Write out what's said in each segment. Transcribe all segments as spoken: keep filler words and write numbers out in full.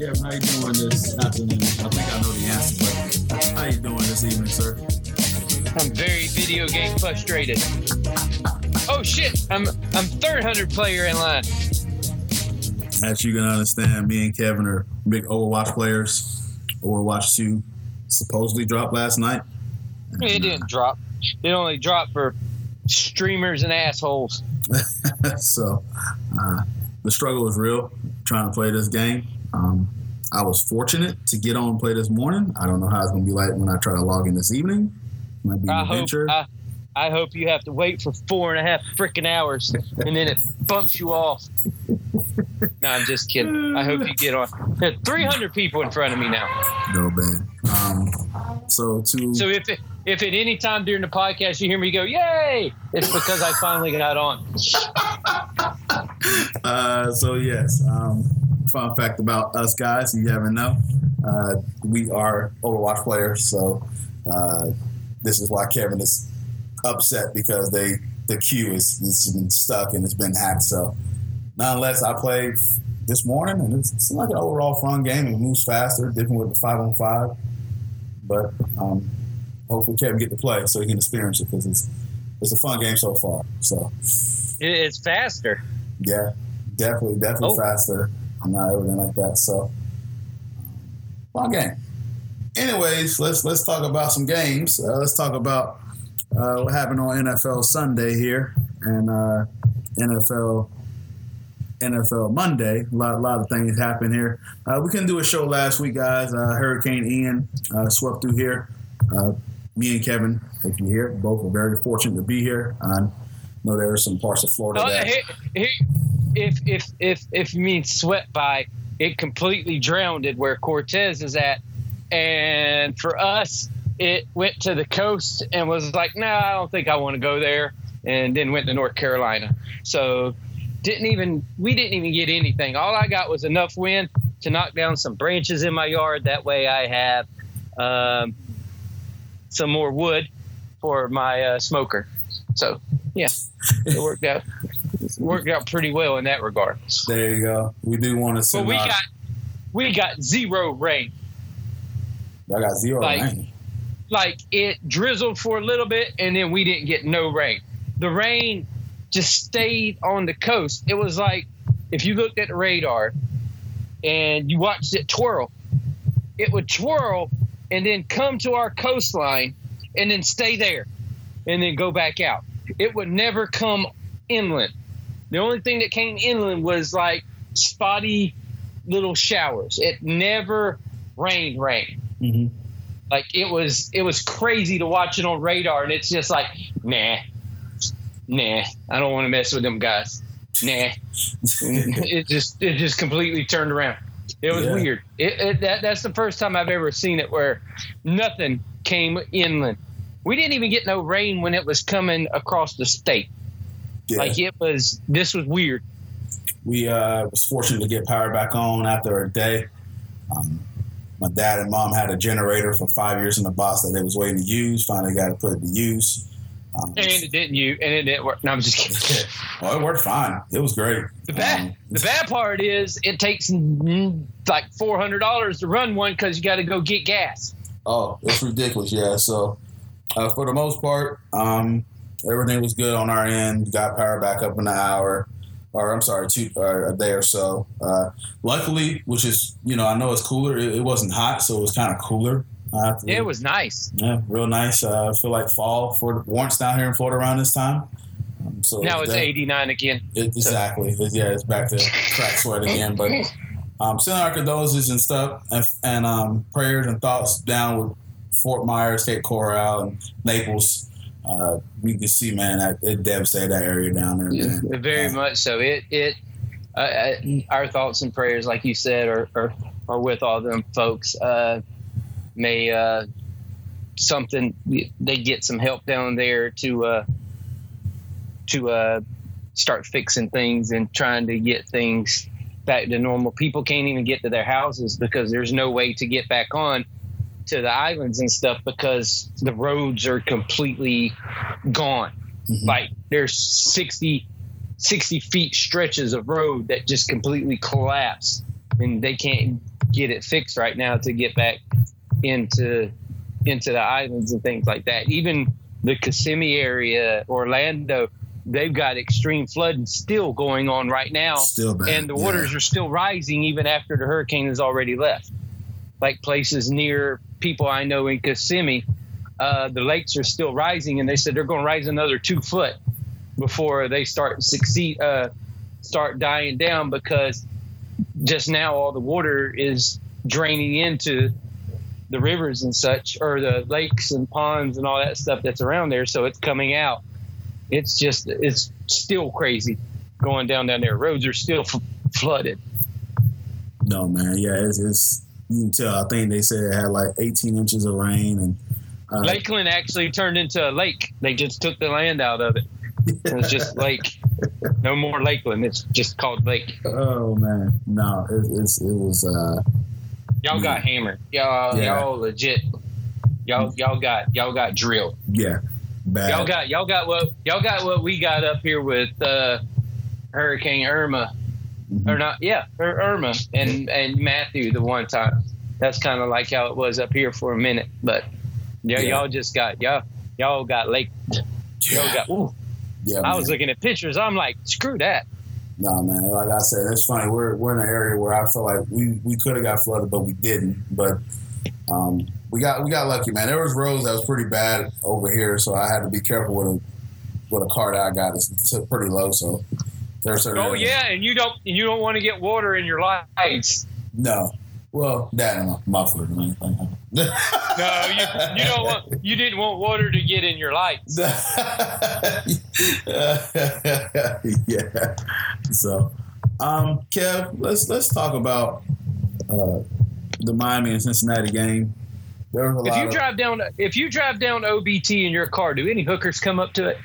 Kevin, how you doing this afternoon? I think I know the answer, but how you doing this evening, sir? I'm very video game frustrated. Oh shit! I'm I'm third hundred player in line. As you can understand, me and Kevin are big Overwatch players. Overwatch two supposedly dropped last night. And it didn't uh, drop. It only dropped for streamers and assholes. so uh, the struggle is real. Trying to play this game. Um, I was fortunate to get on and play this morning. I don't know how it's going to be like when I try to log in this evening. It might be an adventure. I, I hope you have to wait for four and a half freaking hours and then it bumps you off. No, I'm just kidding. I hope you get on. There's three hundred people in front of me now. No bad. Um, so to so if it, if at any time during the podcast you hear me go yay, it's because I finally got on. uh, so yes, um, fun fact about us guys, if you haven't known, uh, we are Overwatch players. So uh, this is why Kevin is upset because they the queue is it's been stuck and it's been hacked. So. Nonetheless, I played this morning, and it seemed like an overall fun game. It moves faster, different with the five on five. But um, hopefully Kevin get to play so he can experience it because it's, it's a fun game so far. So it's faster. Yeah, definitely, definitely oh. faster. I'm not everything like that. So fun game. Anyways, let's let's talk about some games. Uh, let's talk about uh, what happened on N F L Sunday here and uh, N F L. N F L Monday. A lot, a lot of things happened here. Uh, we couldn't do a show last week, guys. Uh, Hurricane Ian uh, swept through here. Uh, me and Kevin, if you're here, both were very fortunate to be here. I know there are some parts of Florida. Oh, that hey, hey, if if if if you mean swept by, it completely drowned where Cortez is at, and for us, it went to the coast and was like, no, nah, I don't think I want to go there, and then went to North Carolina. So. Didn't even we didn't even get anything. All I got was enough wind to knock down some branches in my yard. That way, I have um, some more wood for my uh, smoker. So, yeah, it worked out. It worked out pretty well in that regard. There you go. We do want to. But we out. got we got zero rain. I got zero like, rain. Like it drizzled for a little bit, and then we didn't get no rain. The rain. Just stayed on the coast. It was like if you looked at the radar and you watched it twirl, it would twirl and then come to our coastline and then stay there and then go back out. It would never come inland. The only thing that came inland was like spotty little showers. It never rained rain. Mm-hmm. Like it was, it was crazy to watch it on radar, and it's just like, nah. Nah, I don't want to mess with them guys. Nah, it just it just completely turned around. It was yeah. weird. It, it, that that's the first time I've ever seen it where nothing came inland. We didn't even get no rain when it was coming across the state. Yeah. Like it was. This was weird. We uh, was fortunate to get power back on after a day. Um, my dad and mom had a generator for five years in the box that they was waiting to use. Finally got to put it to use. Um, and it didn't you and it didn't work. No, I'm just kidding. Well, it worked fine. It was great. The bad, um, the bad part is it takes like four hundred dollars to run one because you got to go get gas. Oh, it's ridiculous. Yeah. So uh, for the most part, um, everything was good on our end. Got power back up in an hour, or I'm sorry, two or a day or so. Uh, luckily, which is you know I know it's cooler. It, it wasn't hot, so it was kind of cooler. Uh, it, it was nice. Yeah, real nice. Uh, I feel like fall for warrants down here in Florida around this time. Um, so now it's, it's eighty-nine again. It, exactly. So. It, yeah, it's back to crack sweat again. But um, sending our condolences and stuff and, and um, prayers and thoughts down with Fort Myers, Cape Coral, and Naples. Uh, we can see, man, that, it devastated that area down there. Yeah, very yeah. much so. It it uh, our thoughts and prayers, like you said, are are, are with all them folks. Uh, May uh, something they get some help down there to uh, to uh, start fixing things and trying to get things back to normal. People can't even get to their houses because there's no way to get back on to the islands and stuff because the roads are completely gone. Mm-hmm. Like there's sixty feet stretches of road that just completely collapsed, and they can't get it fixed right now to get back into into the islands and things like that. Even the Kissimmee area, Orlando, they've got extreme flooding still going on right now. Still bad. And the waters yeah. are still rising even after the hurricane has already left. Like places near people I know in Kissimmee, uh, the lakes are still rising, and they said they're going to rise another two foot before they start succeed, uh, start dying down, because just now all the water is draining into the rivers and such, or the lakes and ponds and all that stuff that's around there. So it's coming out. It's just, it's still crazy going down down there. Roads are still f- flooded. No, man. Yeah, it's, it's, you can tell. I think they said it had like eighteen inches of rain. And uh, Lakeland actually turned into a lake. They just took the land out of it. Yeah. It's just lake. No more Lakeland. It's just called lake. Oh, man. No, it, it's, it was. Uh, y'all yeah. got hammered. Y'all, yeah. y'all legit. Y'all, y'all got, y'all got drilled. Yeah. Bad. Y'all got y'all got what y'all got what we got up here with uh, Hurricane Irma, mm-hmm. or not? Yeah, or Irma and and Matthew the one time. That's kind of like how it was up here for a minute, but yeah, yeah. y'all just got y'all y'all got lake. Yeah. Y'all got. Ooh. Yeah, I was looking at pictures. I'm like, screw that. No, man. Like I said, it's funny. We're we're in an area where I feel like we, we could have got flooded, but we didn't. But. Um, We got we got lucky, man. There was roads that was pretty bad over here, so I had to be careful with a with a car that I got. It's pretty low, so there's certain. Oh areas. yeah, and you don't you don't want to get water in your lights. No, well, that and my muffler or anything. no, you you don't want you didn't want water to get in your lights. yeah. So, um, Kev, let's let's talk about uh, the Miami and Cincinnati game. If you of, drive down, if you drive down O B T in your car, do any hookers come up to it?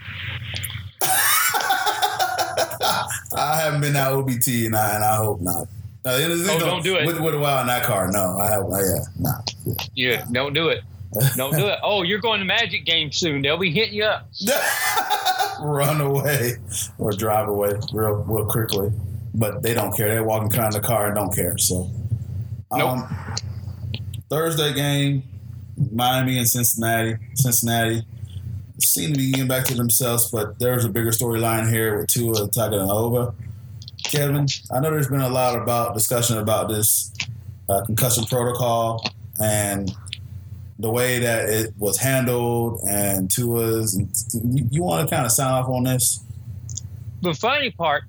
I haven't been out O B T, and I, and I hope not. No, oh, don't, don't do it with, with a while in that car. No, I have. Yeah, nah. Yeah, yeah nah. Don't do it. Don't do it. Oh, you're going to Magic game soon. They'll be hitting you up. Run away or drive away real, real quickly, but they don't care. They're walking behind the car and don't care. So, nope. um, Thursday game. Miami and Cincinnati. Cincinnati seem to be getting back to themselves, but there's a bigger storyline here with Tua Tagovailoa. Kevin, I know there's been a lot about discussion about this uh, concussion protocol and the way that it was handled and Tua's. You, you want to kind of sign off on this? The funny part,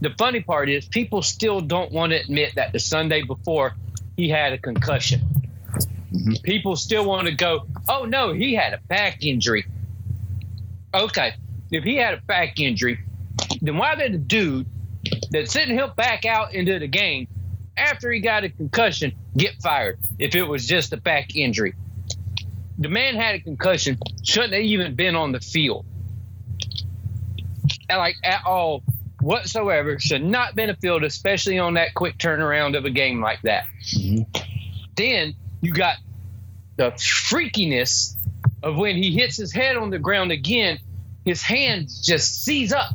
the funny part is people still don't want to admit that the Sunday before he had a concussion. Mm-hmm. People still want to go, oh, no, he had a back injury. Okay, if he had a back injury, then why did the dude that sent him back out into the game after he got a concussion get fired if it was just a back injury? The man had a concussion. Shouldn't have even been on the field. Like, at all whatsoever. Should not have been a field, especially on that quick turnaround of a game like that. Mm-hmm. Then you got the freakiness of when he hits his head on the ground again, his hand just seizes up.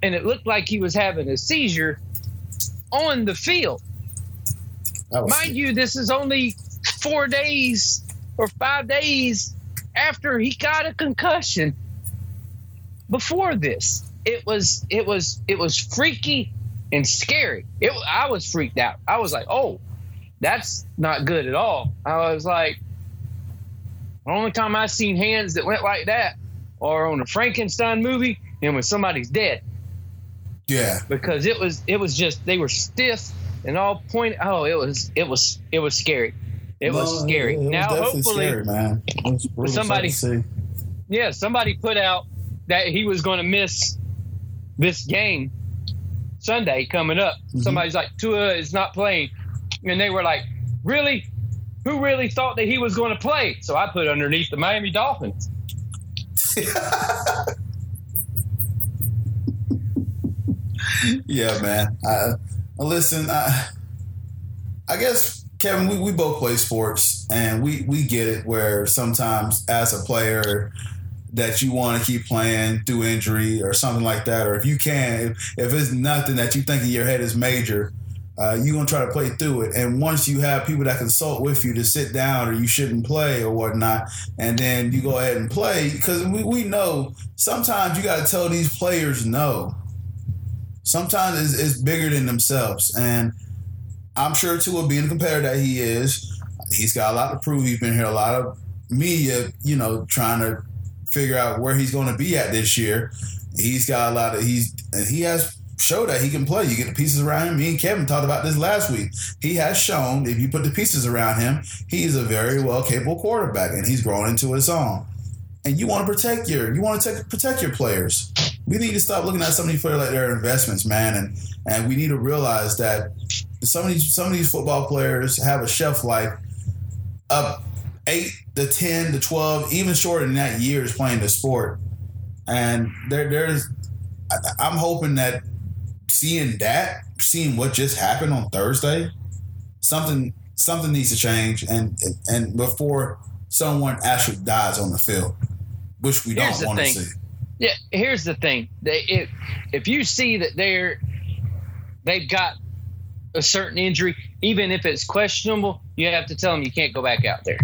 And it looked like he was having a seizure on the field. Mind sick. you, this is only four days or five days after he got a concussion. Before this, it was it was it was freaky and scary. It I was freaked out. I was like, oh. That's not good at all. I was like, the only time I seen hands that went like that are on a Frankenstein movie and when somebody's dead. Yeah. Because it was it was just they were stiff and all point. Oh, it was it was it was scary. It no, was scary. It was now hopefully scary, man. Really somebody yeah somebody put out that he was going to miss this game Sunday coming up. Mm-hmm. Somebody's like, Tua is not playing. And they were like, really? Who really thought that he was going to play? So I put underneath the Miami Dolphins. yeah, man. I, listen, I, I guess, Kevin, we, we both play sports, and we, we get it where sometimes as a player that you want to keep playing through injury or something like that, or if you can, if, if it's nothing that you think in your head is major, Uh, you're going to try to play through it. And once you have people that consult with you to sit down or you shouldn't play or whatnot, and then you go ahead and play, because we, we know sometimes you got to tell these players no. Sometimes it's, it's bigger than themselves. And I'm sure Tua, being the competitor that he is, he's got a lot to prove. He's been here a lot of media, you know, trying to figure out where he's going to be at this year. He's got a lot of – he's and he has – show that he can play. You get the pieces around him. Me and Kevin talked about this last week. He has shown, if you put the pieces around him, he is a very well capable quarterback, and he's grown into his own. And you want to protect your, you want to take, protect your players. We need to stop looking at some of these players like they're investments, man. And and we need to realize that some of these some of these football players have a shelf life up eight to ten to twelve, even shorter than that, years playing the sport. And there there's, I'm hoping that. Seeing that, seeing what just happened on Thursday, something something needs to change, and and before someone actually dies on the field, which we don't want to see. Yeah, here's the thing: they, if if you see that they're they've got a certain injury, even if it's questionable, you have to tell them you can't go back out there.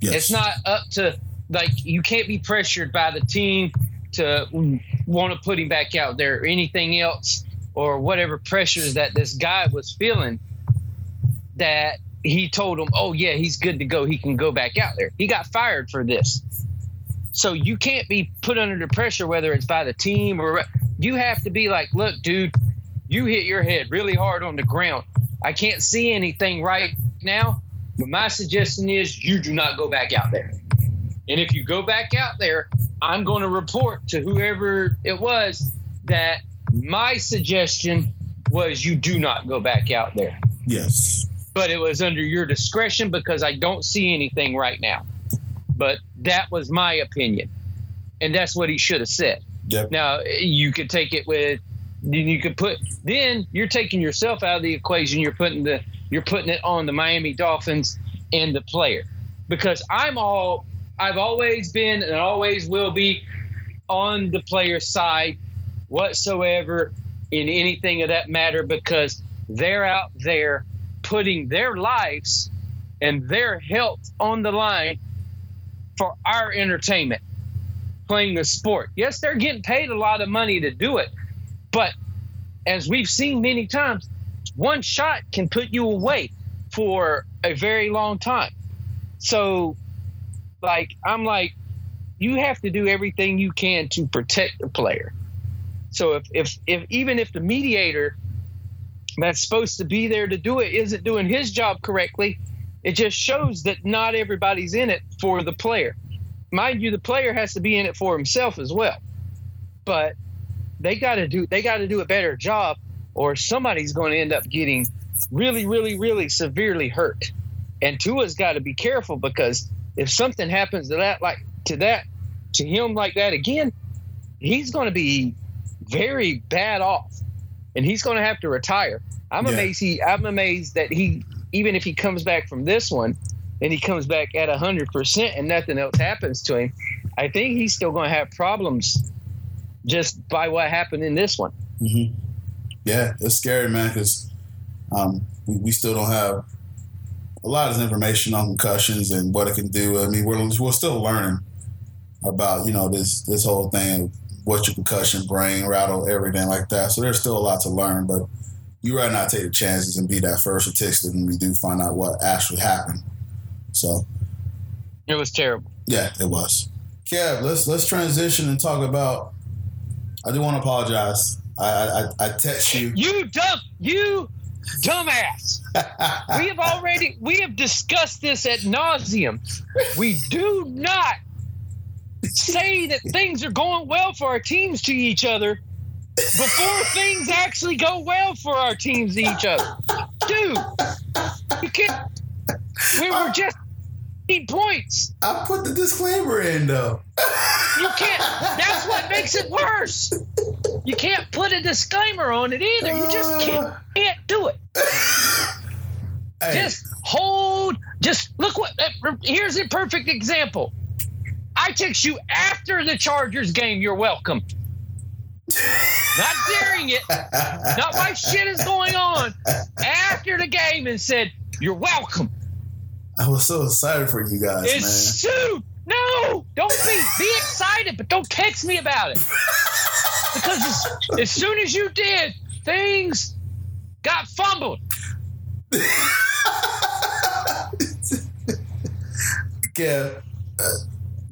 Yes. It's not up to, like, you can't be pressured by the team to want to put him back out there or anything else or whatever pressures that this guy was feeling, that he told him, oh, yeah, he's good to go. He can go back out there. He got fired for this. So you can't be put under the pressure, whether it's by the team or you have to be like, look, dude, you hit your head really hard on the ground. I can't see anything right now, but my suggestion is you do not go back out there. And if you go back out there, I'm going to report to whoever it was that my suggestion was you do not go back out there. Yes. But it was under your discretion because I don't see anything right now. But that was my opinion. And that's what he should have said. Yep. Now, you could take it with – you could put – then you're taking yourself out of the equation. You're putting the you're putting it on the Miami Dolphins and the player, because I'm all – I've always been and always will be on the player's side whatsoever in anything of that matter, because they're out there putting their lives and their health on the line for our entertainment, playing the sport. Yes, they're getting paid a lot of money to do it, but as we've seen many times, one shot can put you away for a very long time. So – Like, I'm like, you have to do everything you can to protect the player. So if, if if even if the mediator that's supposed to be there to do it isn't doing his job correctly, it just shows that not everybody's in it for the player. Mind you, the player has to be in it for himself as well. But they gotta do they gotta do a better job, or somebody's gonna end up getting really, really, really severely hurt. And Tua's gotta be careful, because if something happens to that, like to that, to him like that again, he's going to be very bad off, and he's going to have to retire. I'm yeah. amazed. He, I'm amazed that he, even if he comes back from this one, and he comes back at a hundred percent, and nothing else happens to him, I think he's still going to have problems just by what happened in this one. Mm-hmm. Yeah, it's scary, man, because um, we still don't have a lot of information on concussions and what it can do. I mean, we're we're still learning about, you know, this this whole thing of what your concussion, brain rattle, everything like that. So there's still a lot to learn, but you rather not take the chances and be that first statistic when we do find out what actually happened. So it was terrible. Yeah, it was. Kev, let's let's transition and talk about. I do want to apologize. I I, I text you. You dumb you. Dumbass. We have already we have discussed this ad nauseum. We do not say that things are going well for our teams to each other before things actually go well for our teams to each other. Dude, you can't. We were just eight points. I put the disclaimer in though. You can't. That's what makes it worse. You can't put a disclaimer on it either. You just can't, can't do it. Hey. Just hold. Just look what. Here's a perfect example. I text you after the Chargers game. You're welcome. not during it, not while shit is going on, after the game and said, "You're welcome." I was so excited for you guys, it's man. Shoot, no, don't be be excited, but don't text me about it. Because as, as soon as you did, things got fumbled. Yeah, uh,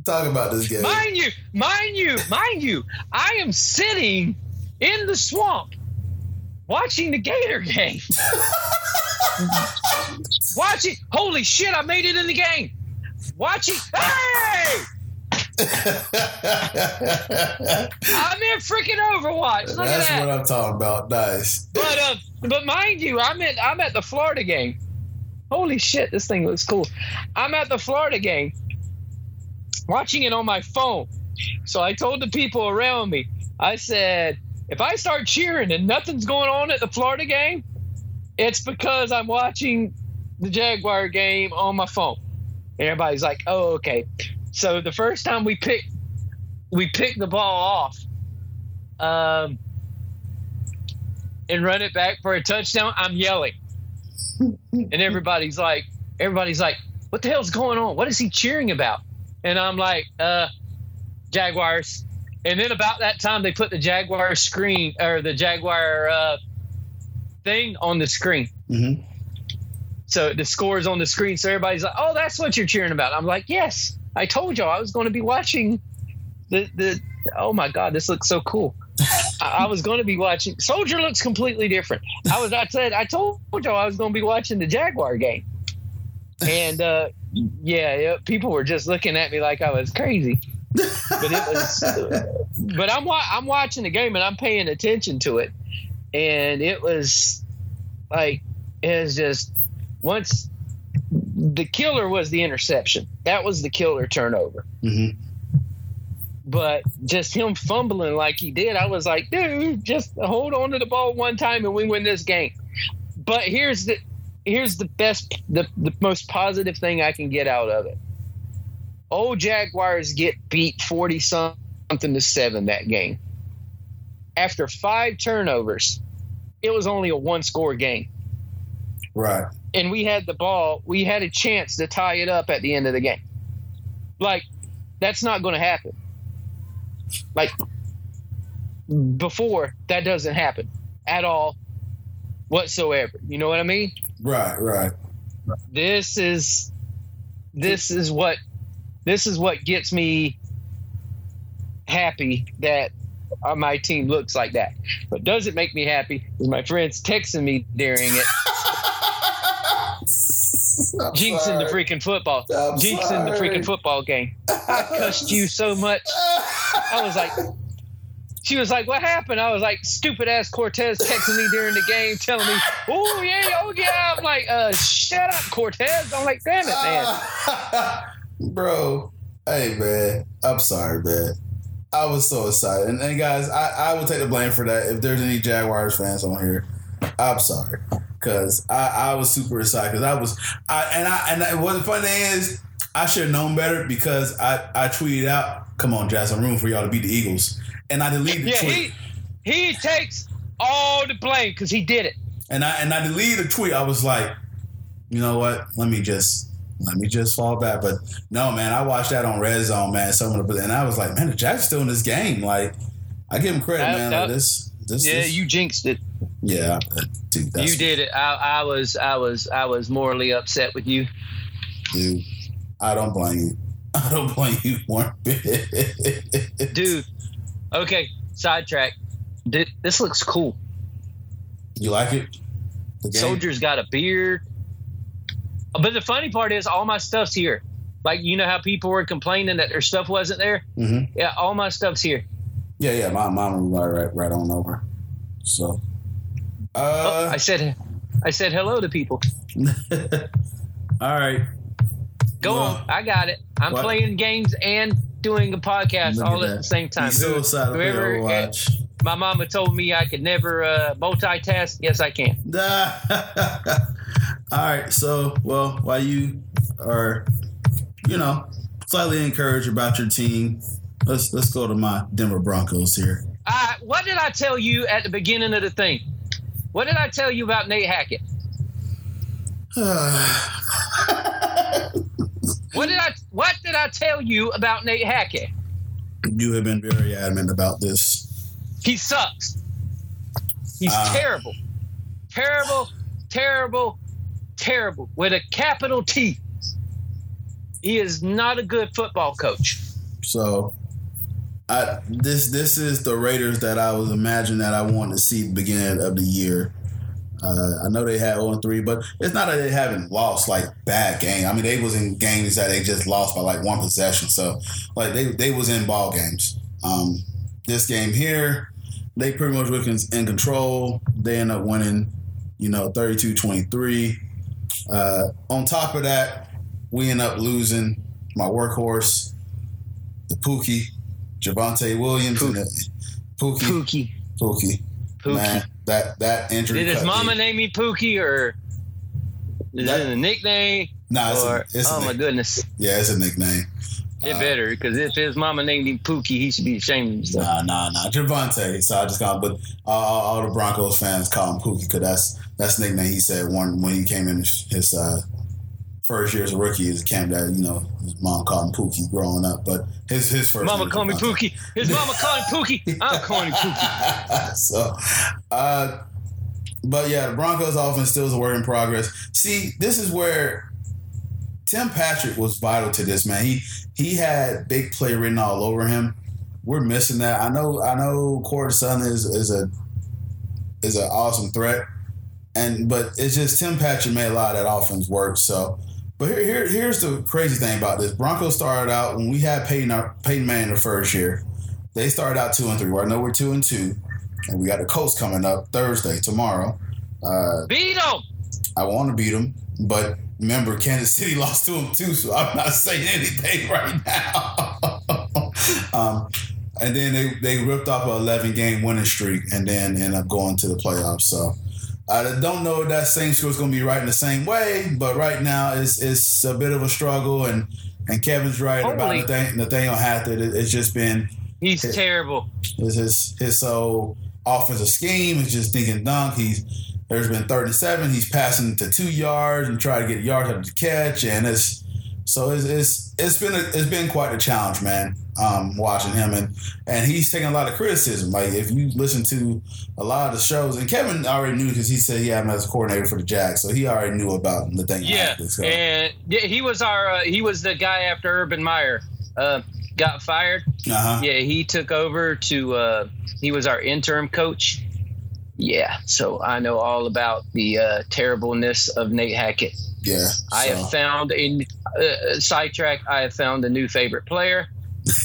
talk about this game. Mind you, mind you, mind you, I am sitting in the swamp watching the Gator game. Watching, holy shit, I made it in the game. Watching, hey! I'm in freaking Overwatch. Look That's at that. What I'm talking about. Nice. But uh, but mind you, I'm at I'm at the Florida game. Holy shit, this thing looks cool. I'm at the Florida game, watching it on my phone. So I told the people around me, I said, if I start cheering and nothing's going on at the Florida game, it's because I'm watching the Jaguar game on my phone. And everybody's like, oh, okay. So the first time we picked we picked the ball off um, and run it back for a touchdown, I'm yelling. And everybody's like, everybody's like, what the hell's going on? What is he cheering about? And I'm like, uh, Jaguars. And then about that time, they put the Jaguar screen or the Jaguar uh, thing on the screen. Mm-hmm. So the score's on the screen. So everybody's like, oh, that's what you're cheering about. I'm like, yes, I told y'all I was going to be watching the, the oh my God, this looks so cool. I was going to be watching. Soldier looks completely different. I was. I said. I told y'all I was going to be watching the Jaguar game, and uh, yeah, yeah, people were just looking at me like I was crazy. But it was. Uh, but I'm. I'm watching the game and I'm paying attention to it, and it was like it was just once the killer was the interception. That was the killer turnover. Mm-hmm. But just him fumbling like he did, I was like, dude, just hold on to the ball one time and we win this game. But here's the here's the best, the, the most positive thing I can get out of it. Old Jaguars get beat forty-something to seven that game. After five turnovers, it was only a one-score game. Right. And we had the ball. We had a chance to tie it up at the end of the game. Like, that's not going to happen. Like before, that doesn't happen at all whatsoever. You know what I mean? Right, right. This is this is what this is what gets me happy that my team looks like that. What doesn't make me happy is my friends texting me during it. I'm Jinx sorry. in the freaking football. I'm Jinx sorry. in the freaking football game. I cussed you so much. I was like, she was like, what happened? I was like, stupid ass Cortez texting me during the game, telling me, oh yeah, oh yeah. I'm like, uh, shut up, Cortez. I'm like, damn it, man. Uh, bro, hey man, I'm sorry, man. I was so excited, and, and guys, I, I will take the blame for that. If there's any Jaguars fans on here, I'm sorry. Cause I, I was super excited. Cause I was, I and I and I, what the funny thing is, I should have known better because I, I tweeted out, "Come on, Jazz, I'm room for y'all to beat the Eagles," and I deleted the yeah, tweet. Yeah, he he takes all the blame because he did it. And I and I deleted the tweet. I was like, you know what? Let me just let me just fall back. But no, man, I watched that on Red Zone, man. Someone and I was like, man, the Jazz still in this game. Like, I give him credit, that, man. That, like, this, this, yeah, this. You jinxed it. Yeah, dude, that's you did it. I, I was, I was, I was morally upset with you, dude. I don't blame you. I don't blame you one bit, dude. Okay, sidetrack. Dude, this looks cool. You like it? Soldier's got a beard, but the funny part is, all my stuff's here. Like, you know how people were complaining that their stuff wasn't there? Mm-hmm. Yeah, all my stuff's here. Yeah, yeah. My mom right, right, right on over. So. Uh, oh, I said, I said hello to people. All right, go well, on. I got it. I'm what? playing games and doing a podcast all at that. the same time. So Whoever, had, my mama told me I could never uh, multitask. Yes, I can. All right. So, well, while you are, you know, slightly encouraged about your team, let's let's go to my Denver Broncos here. I, what did I tell you at the beginning of the thing? What did I tell you about Nate Hackett? what did I What did I tell you about Nate Hackett? You have been very adamant about this. He sucks. He's uh, terrible. Terrible, terrible, terrible. With a capital T. He is not a good football coach. So, I this this is the Raiders that I was imagining that I wanted to see at the beginning of the year. Uh, I know they had oh and three, but it's not that they haven't lost like bad games. I mean, they was in games that they just lost by like one possession. So, like they they was in ball games. Um, this game here, they pretty much were in control. They end up winning, you know, thirty-two twenty-three. Uh, on top of that, we end up losing my workhorse, the Pookie, Javonte Williams. Pookie. The, Pookie. Pookie. Pookie. Pookie. Man, that, that injury. Did his mama me. name me Pookie or is that, it a nickname? Nah, it's, or, a, it's Oh, a my goodness. Yeah, it's a nickname. It uh, better, because if his mama named him Pookie, he should be ashamed of himself. Nah, nah, nah. Javonte. So I just got, but uh, all the Broncos fans call him Pookie because that's, that's the nickname he said when, when he came in his uh, first year as a rookie. Is camp that, you know, his mom called him Pookie growing up, but his, his first mama called me Pookie. His mama called him Pookie. I'm calling him Pookie. So, uh, but yeah, the Broncos offense still is a work in progress. See, this is where Tim Patrick was vital to this, man. He he had big play written all over him. We're missing that. I know. I know. Cortland Sutton is is a is an awesome threat, and but it's just Tim Patrick made a lot of that offense work. So, but here, here here's the crazy thing about this. Broncos started out when we had Peyton Peyton Manning the first year. They started out two and three. Well, I know we're two and two, and we got the Colts coming up Thursday tomorrow. Uh, beat them. I want to beat them, but. Remember, Kansas City lost to them too, so I'm not saying anything right now. um, and then they, they ripped off an eleven-game winning streak and then end up going to the playoffs. So I don't know if that same score is going to be right in the same way, but right now it's it's a bit of a struggle, and, and Kevin's right Holy. about Nathan, Nathaniel Hackett. It, it's just been... He's it, terrible. It's his, his whole offensive scheme is just dink and dunk. He's... There's been thirty-seven. He's passing to two yards and trying to get yards after the catch, and it's so it's it's, it's been a, it's been quite a challenge, man. Um, watching him and and he's taking a lot of criticism. Like if you listen to a lot of the shows, and Kevin already knew because he said he had him as a coordinator for the Jags, so he already knew about the thing. Yeah, like this, and he was our uh, he was the guy after Urban Meyer uh, got fired. Uh-huh. Yeah, he took over to uh, he was our interim coach. Yeah, so I know all about the uh, terribleness of Nate Hackett. Yeah, so. I have found a uh, sidetrack. I have found a new favorite player.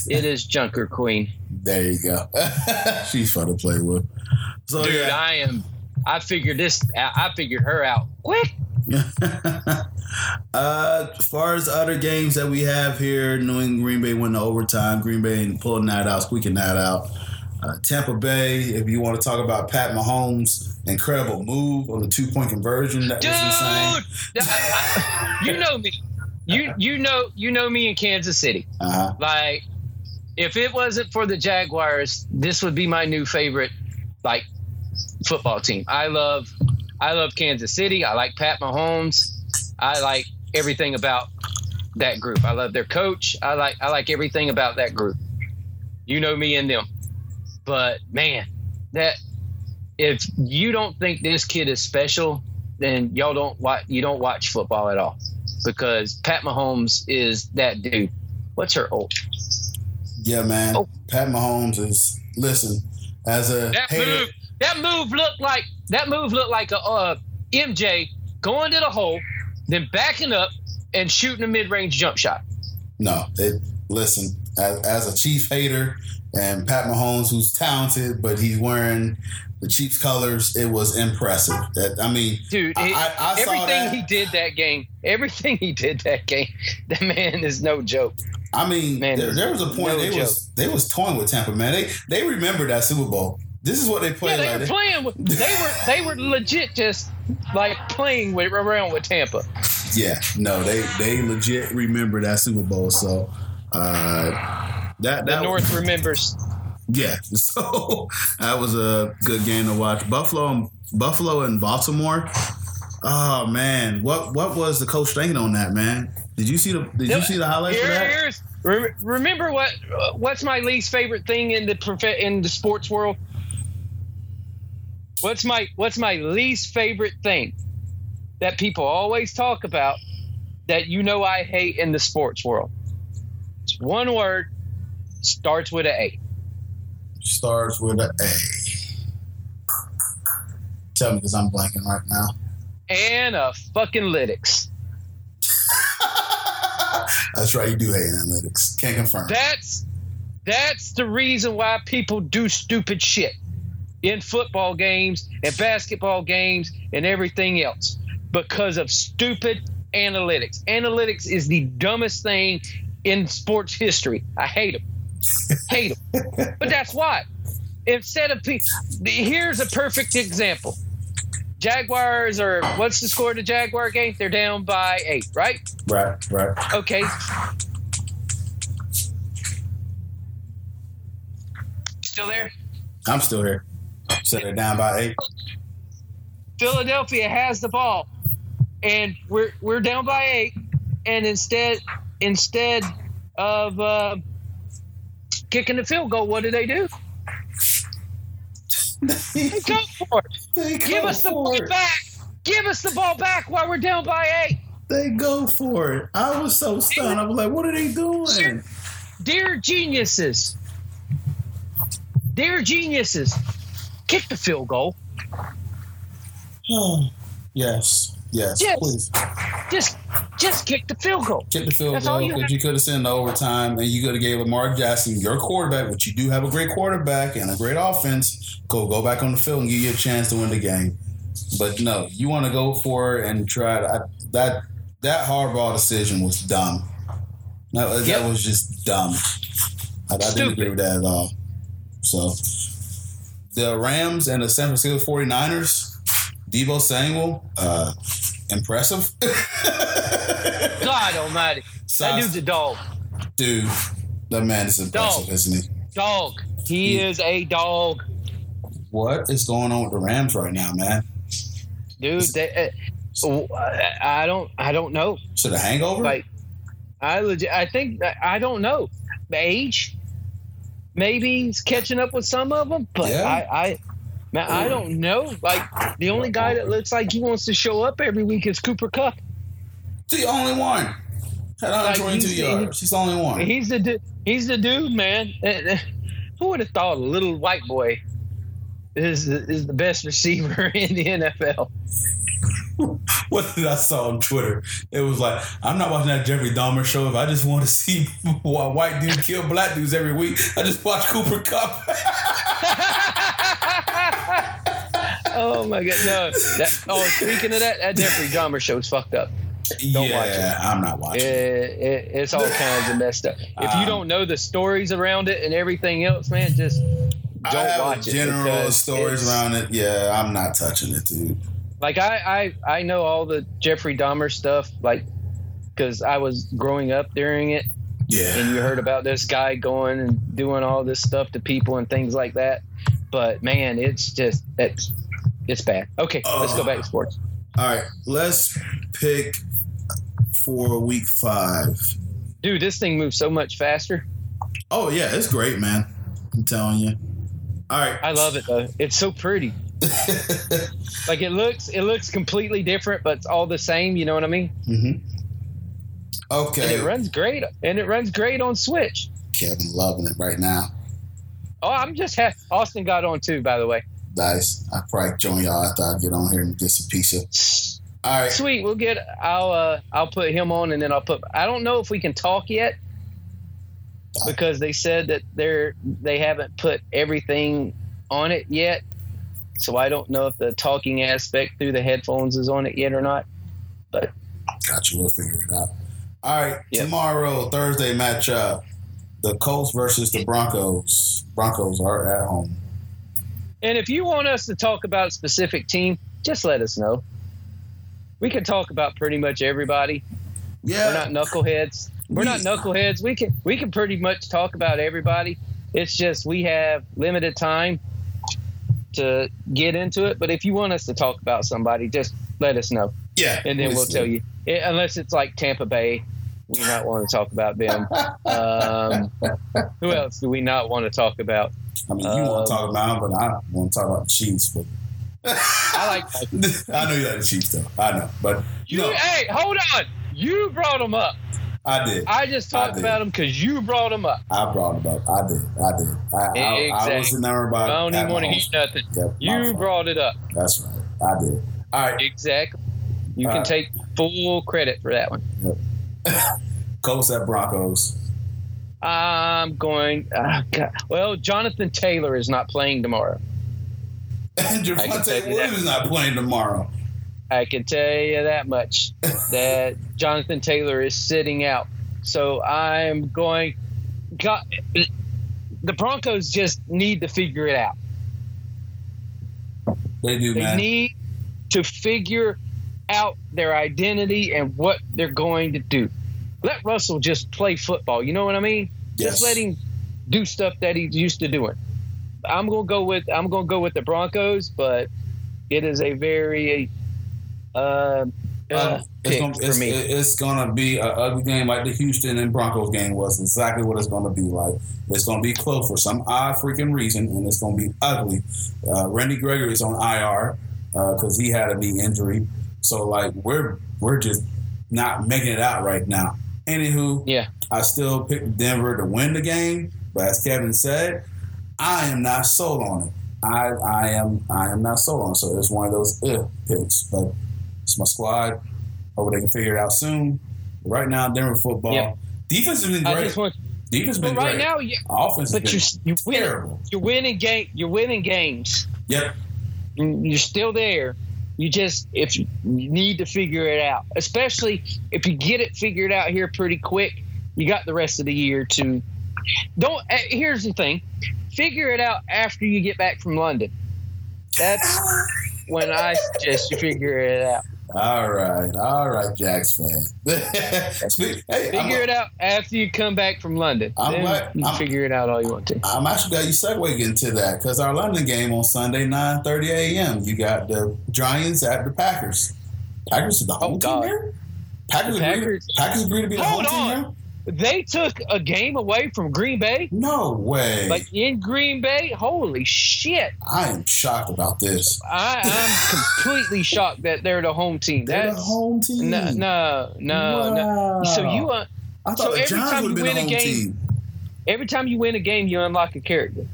It is Junker Queen. There you go. She's fun to play with. So, Dude, yeah. I am. I figured this. I figured her out quick. uh, as far as other games that we have here, knowing Green Bay went to overtime, Green Bay pulling that out, squeaking that out. Uh, Tampa Bay, if you want to talk about Pat Mahomes' incredible move on the two-point conversion, that Dude! was insane. Dude, I, I, you know me. You you know you know me in Kansas City. Uh-huh. Like, if it wasn't for the Jaguars, this would be my new favorite, like, football team. I love I love Kansas City. I like Pat Mahomes. I like everything about that group. I love their coach. I like I like everything about that group. You know me and them. But man, that if you don't think this kid is special, then y'all don't watch. You don't watch football at all, because Pat Mahomes is that dude. What's her old? Yeah, man. Oh. Pat Mahomes is. Listen, as a that hater, move. That move looked like that move looked like a uh, M J going to the hole, then backing up and shooting a mid-range jump shot. No, it, listen, as, as a Chief hater. And Pat Mahomes, who's talented, but he's wearing the Chiefs colors. It was impressive. That, I mean, dude, I, it, I, I everything saw that. he did that game, everything he did that game, that man is no joke. I mean, man, there, there was a point no they joke. was they was toying with Tampa, man. They they remembered that Super Bowl. This is what they played. Yeah, they like were playing with. They were they were legit just like playing with, around with Tampa. Yeah, no, they they legit remember that Super Bowl. So. Uh, That, that the North was, remembers. Yeah, so that was a good game to watch. Buffalo, Buffalo and Baltimore. Oh man, what what was the coach thinking on that, man? Did you see the Did you see the highlights Here, of that? Here's, re- remember what what's my least favorite thing in the prof- in the sports world? What's my What's my least favorite thing that people always talk about that you know I hate in the sports world? It's one word, starts with an A. Starts with an A. Tell me, because I'm blanking right now. Ana-fucking-lytics. That's right, you do hate analytics. Can't confirm. That's that's the reason why people do stupid shit in football games and basketball games and everything else, because of stupid analytics. Analytics is the dumbest thing in sports history. I hate them. Hate them. But that's why. Instead of pe- here's a perfect example. Jaguars are – what's the score of the Jaguar game? They're down by eight, right? Right, right. Okay. Still there? I'm still here. So they're down by eight. Philadelphia has the ball, and we're we're down by eight. And instead instead of uh, kicking the field goal, what do they do? They go for it. They go Give us the ball it. back. Give us the ball back while we're down by eight. They go for it. I was so stunned. I was like, what are they doing? Dear, dear geniuses. Dear geniuses. Kick the field goal. Oh, yes, yes, yes, please. Just, just kick the field goal. Kick the field That's goal. You, you could have sent the overtime, and you could have gave Lamar Jackson, your quarterback, which you do have a great quarterback and a great offense. Go, go back on the field and give you a chance to win the game. But no, you want to go for it and try to, I, that. That hardball decision was dumb. No, that yep. was just dumb. I, I didn't agree with that at all. So. The Rams and the San Francisco forty-niners, Deebo Samuel, uh, impressive. God almighty. So that dude's a dog. Dude, that man is impressive, dog. Isn't he? Dog. He yeah. is a dog. What is going on with the Rams right now, man? Dude, they, uh, I don't I don't know. So the hangover? Like, I legit, I think, I don't know. The age? Maybe he's catching up with some of them, but yeah. I, I, man, I don't know. Like, the only guy that looks like he wants to show up every week is Cooper Kupp. The only one. Had one twenty-two like yards. He's the only one. He's the he's the dude, man. Who would have thought a little white boy is is the best receiver in the N F L? What did I saw on Twitter? It was like, I'm not watching that Jeffrey Dahmer show if I just want to see white dude kill black dudes every week. I just watch Cooper Kupp. Oh my god, no! That, oh, speaking of that, that Jeffrey Dahmer show's fucked up. Don't yeah, watch it. I'm not watching it. it, it it's all kinds of messed up. If um, you don't know the stories around it and everything else, man, just don't I watch it. General stories around it. Yeah, I'm not touching it, dude. Like, I, I, I know all the Jeffrey Dahmer stuff, like, because I was growing up during it. Yeah. And you heard about this guy going and doing all this stuff to people and things like that. But, man, it's just, it's, it's bad. Okay, uh, let's go back to sports. All right, let's pick for week five. Dude, this thing moves so much faster. Oh, yeah, it's great, man. I'm telling you. All right. I love it, though. It's so pretty. Like, it looks it looks completely different, but it's all the same, you know what I mean? Mm-hmm. Okay. And it runs great. And it runs great on Switch. Kevin loving it right now. Oh, I'm just happy. Austin got on too, by the way. Nice. I'll probably join y'all after I get on here and get some pizza. All right. Sweet, we'll get I'll uh, I'll put him on, and then I'll put I don't know if we can talk yet. All because right. They said that they're they haven't put everything on it yet. So I don't know if the talking aspect through the headphones is on it yet or not. But gotcha, we'll figure it out. All right, yep. Tomorrow, Thursday matchup. The Colts versus the Broncos. Broncos are at home. And if you want us to talk about a specific team, just let us know. We can talk about pretty much everybody. Yeah. We're not knuckleheads. We're not knuckleheads. We can we can pretty much talk about everybody. It's just we have limited time to get into it. But if you want us to talk about somebody, just let us know. Yeah. And then we'll tell you. It, unless it's like Tampa Bay, we not want to talk about them. Um, who else do we not want to talk about? I mean, you uh, want to talk about them, but I want to talk about the Chiefs. But I like that. I know you like the Chiefs, though. I know. But you know. Hey, hold on. You brought them up. I did. I just talked I about them because you brought them up. I brought them up. I did. I did. I, exactly. I, I wasn't there about it. I don't even want to hear nothing. Yep, you brought it up. That's right. I did. All right. Exactly. You All can right. take full credit for that one. Yep. Colts at Broncos. I'm going. Uh, well, Jonathan Taylor is not playing tomorrow. And Javonte Williams is not playing tomorrow. I can tell you that much, that Jonathan Taylor is sitting out. So I'm going – the Broncos just need to figure it out. They do, they man. They need to figure out their identity and what they're going to do. Let Russell just play football. You know what I mean? Yes. Just let him do stuff that he's used to doing. I'm going to go with I'm going to go with the Broncos, but it is a very – Uh, uh, it's, gonna, it's, it's gonna be an ugly game like the Houston and Broncos game was. Exactly what it's gonna be like. It's gonna be close for some odd freaking reason, and it's gonna be ugly. Uh, Randy Gregory is on I R because uh, he had a knee injury. So like we're we're just not making it out right now. Anywho, yeah, I still picked Denver to win the game, but as Kevin said, I am not sold on it. I I am I am not sold on it. So it's one of those if picks, but. It's my squad. Hope they can figure it out soon. Right now, Denver football. Yep. Defense has been great. Want, Defense has been right great. Now, yeah, offense but has been you're, you're terrible. Winning, you're, winning game, you're winning games. Yep. You're still there. You just if you need to figure it out. Especially if you get it figured out here pretty quick, you got the rest of the year to – Don't. Here's the thing. Figure it out after you get back from London. That's when I suggest you figure it out. All right, all right, Jax fan. Speak, hey, figure a, it out after you come back from London. I'm then like, you I'm, figure it out all you want to. I'm actually glad you segued into that because our London game on Sunday, nine thirty a.m., you got the Giants at the Packers. Packers is the home oh, team there? Packers, the Packers. Agree, Packers agree to be the Hold home on. Team there? They took a game away from Green Bay? No way. Like in Green Bay? Holy shit. I am shocked about this. I, I'm completely shocked that they're the home team. They're That's, the home team? No, no, no. Wow. no. So you uh, I so every time you win a game, team. every time you win a game, you unlock a character.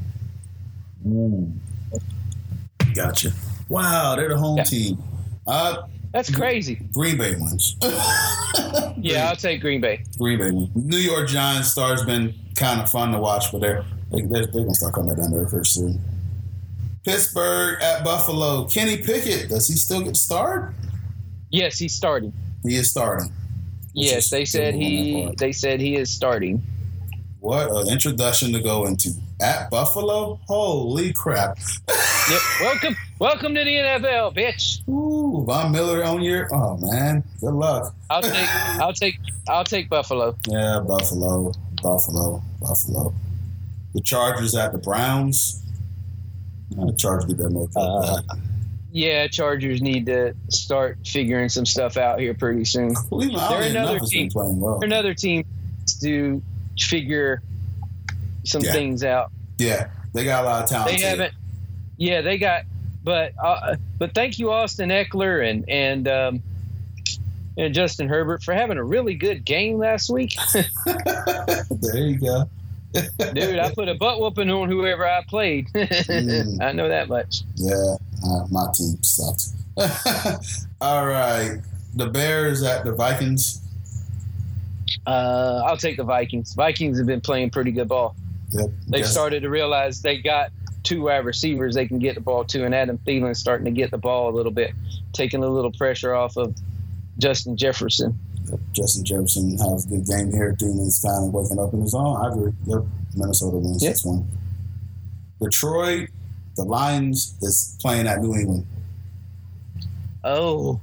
Ooh. Gotcha. Wow, they're the home yeah. team. Uh, That's crazy. Green Bay wins. Yeah, I'll take Green Bay. Green Bay wins. New York Giants stars been kind of fun to watch, but they're they, they're, they're gonna start coming down there first soon. Pittsburgh at Buffalo. Kenny Pickett, does he still get started? Yes, he's starting. He is starting. Yes, is they said he. They said he is starting. What an introduction to go into at Buffalo. Holy crap! Yep. Welcome, welcome to the N F L, bitch. Ooh, Von Miller on your. Oh man, good luck. I'll take, I'll take, I'll take Buffalo. Yeah, Buffalo, Buffalo, Buffalo. The Chargers at the Browns. The Chargers get that much. Uh, yeah, Chargers need to start figuring some stuff out here pretty soon. Cleveland, they're another team. Well. They're another team to figure some yeah. things out. Yeah, they got a lot of talent. They haven't. Yeah, they got. But uh, but thank you, Austin Eckler and and um, and Justin Herbert for having a really good game last week. There you go. Dude, I put a butt whooping on whoever I played. mm. I know that much. Yeah, uh, my team sucks. All right, the Bears at the Vikings. Uh, I'll take the Vikings. Vikings have been playing pretty good ball. Yep. They've yes. started to realize they got two wide receivers they can get the ball to, and Adam Thielen's starting to get the ball a little bit, taking a little pressure off of Justin Jefferson. Justin Jefferson has a good game here. Thielen's kind of waking up in his own. I agree. Yep. Minnesota wins yep. this one. Detroit, the Lions is playing at New England. Oh,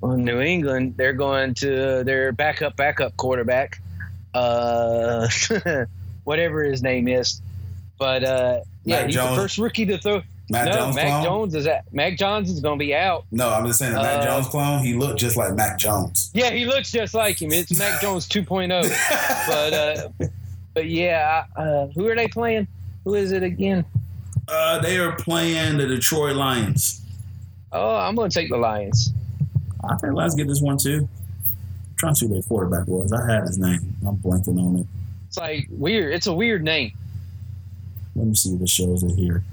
well, New England, they're going to their backup, backup quarterback, uh, whatever his name is. But uh, yeah, Mac he's Jones. the first rookie to throw. Mac no, Jones Mac clone? Jones is at, Mac Jones is going to be out. No, I'm just saying the uh, Mac Jones clone. He looked just like Mac Jones. Yeah, he looks just like him. It's Mac Jones two point oh. But uh, but yeah, uh, who are they playing? Who is it again? Uh, they are playing the Detroit Lions. Oh, I'm going to take the Lions. I think Lions get this one too. I'm trying to see who their quarterback was. I had his name. I'm blanking on it. It's like weird. It's a weird name. Let me see the shows in here.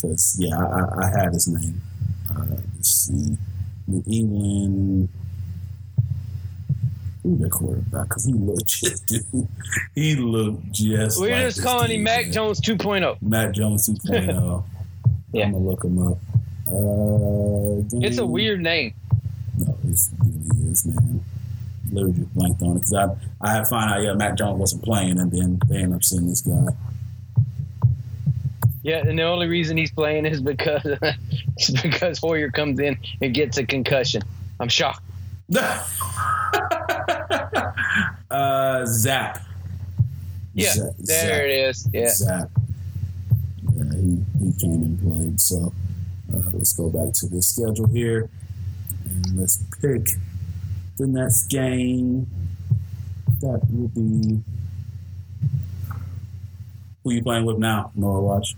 Cause yeah, I, I had his name. Uh, let's see, New England. Who the quarterback? Cause he looked just. He looked just. We're like just calling him Mac Jones two point oh. Mac Jones two point oh. Yeah. I'm gonna look him up. Uh, it's a weird name. No, it's, it is, man. Literally just blanked on it because I I had found out yeah Mac Jones wasn't playing, and then they ended up sending this guy. Yeah, and the only reason he's playing is because it's because Hoyer comes in and gets a concussion. I'm shocked. uh, Zap. Yeah, Zap, there Zap, it is. Yeah, Zap. Yeah, he, he came and played. So uh, let's go back to the schedule here, and let's pick the next game. That will be. Who you playing with now? No watch.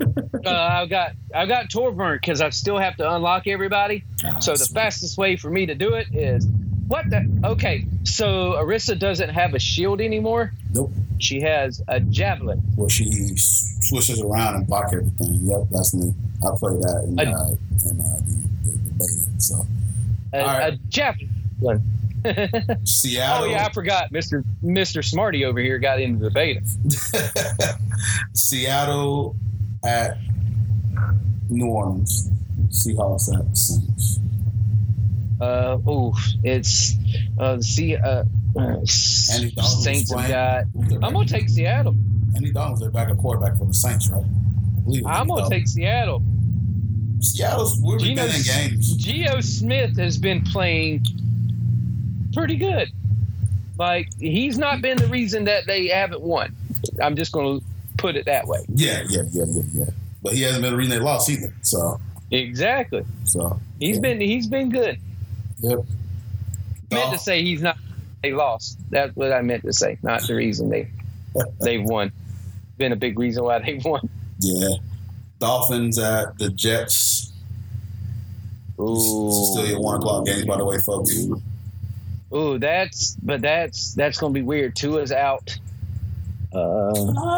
uh, I've got I've got Torbjorn because I still have to unlock everybody. Ah, so the sweet. fastest way for me to do it is what the okay. So Arissa doesn't have a shield anymore. Nope. She has a javelin. Well, she swishes around and block everything. Yep, that's new. I play that in, a, uh, in uh, the, the, the beta. So a, right. a javelin. Seattle. Oh yeah, I forgot. Mister Mister Smarty over here got into the beta. Seattle at New Orleans. Seahawks at the Saints. Uh oh, it's uh see uh, uh Saints have got. I'm gonna take Seattle. Andy Dalton's their backup quarterback for the Saints, right? I believe I'm gonna take Seattle. Seattle's we've been in games. Geno Smith has been playing pretty good. Like, he's not been the reason that they haven't won. I'm just going to put it that way. Yeah, yeah, yeah, yeah, yeah. But he hasn't been the reason they lost either. So exactly. So he's yeah. been he's been good. Yep. I meant to say he's not. They lost. That's what I meant to say. Not the reason they they won. Been a big reason why they won. Yeah. Dolphins at the Jets. Ooh. It's still your one o'clock games, by the way, folks. Ooh, that's but that's that's gonna be weird. Tua's out. Uh,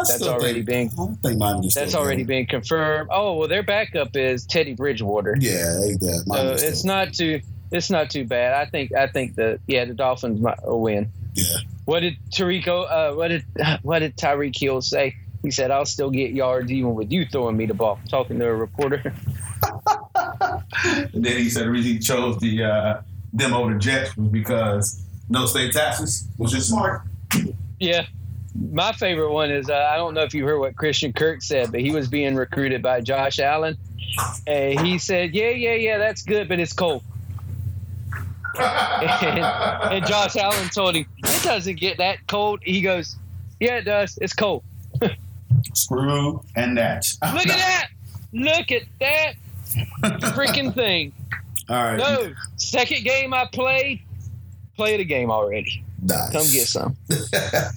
that's already think, been that's already been confirmed. Oh well, their backup is Teddy Bridgewater. Yeah, yeah. So it's not too it's not too bad. I think I think the yeah the Dolphins might win. Yeah. What did Tyreek? Uh, what did what did Tyreek Hill say? He said, "I'll still get yards even with you throwing me the ball." Talking to a reporter. And then he said the reason he chose the. Uh, them over the Jets was because no state taxes, which is smart. Yeah. My favorite one is, uh, I don't know if you heard what Christian Kirk said, but he was being recruited by Josh Allen. And he said, yeah, yeah, yeah, that's good, but it's cold. and, and Josh Allen told him, it doesn't get that cold. He goes, yeah, it does. It's cold. Screw and that. Look at that. Look at that freaking thing. All right. No, second game I played, played a game already. Nice. Come get some.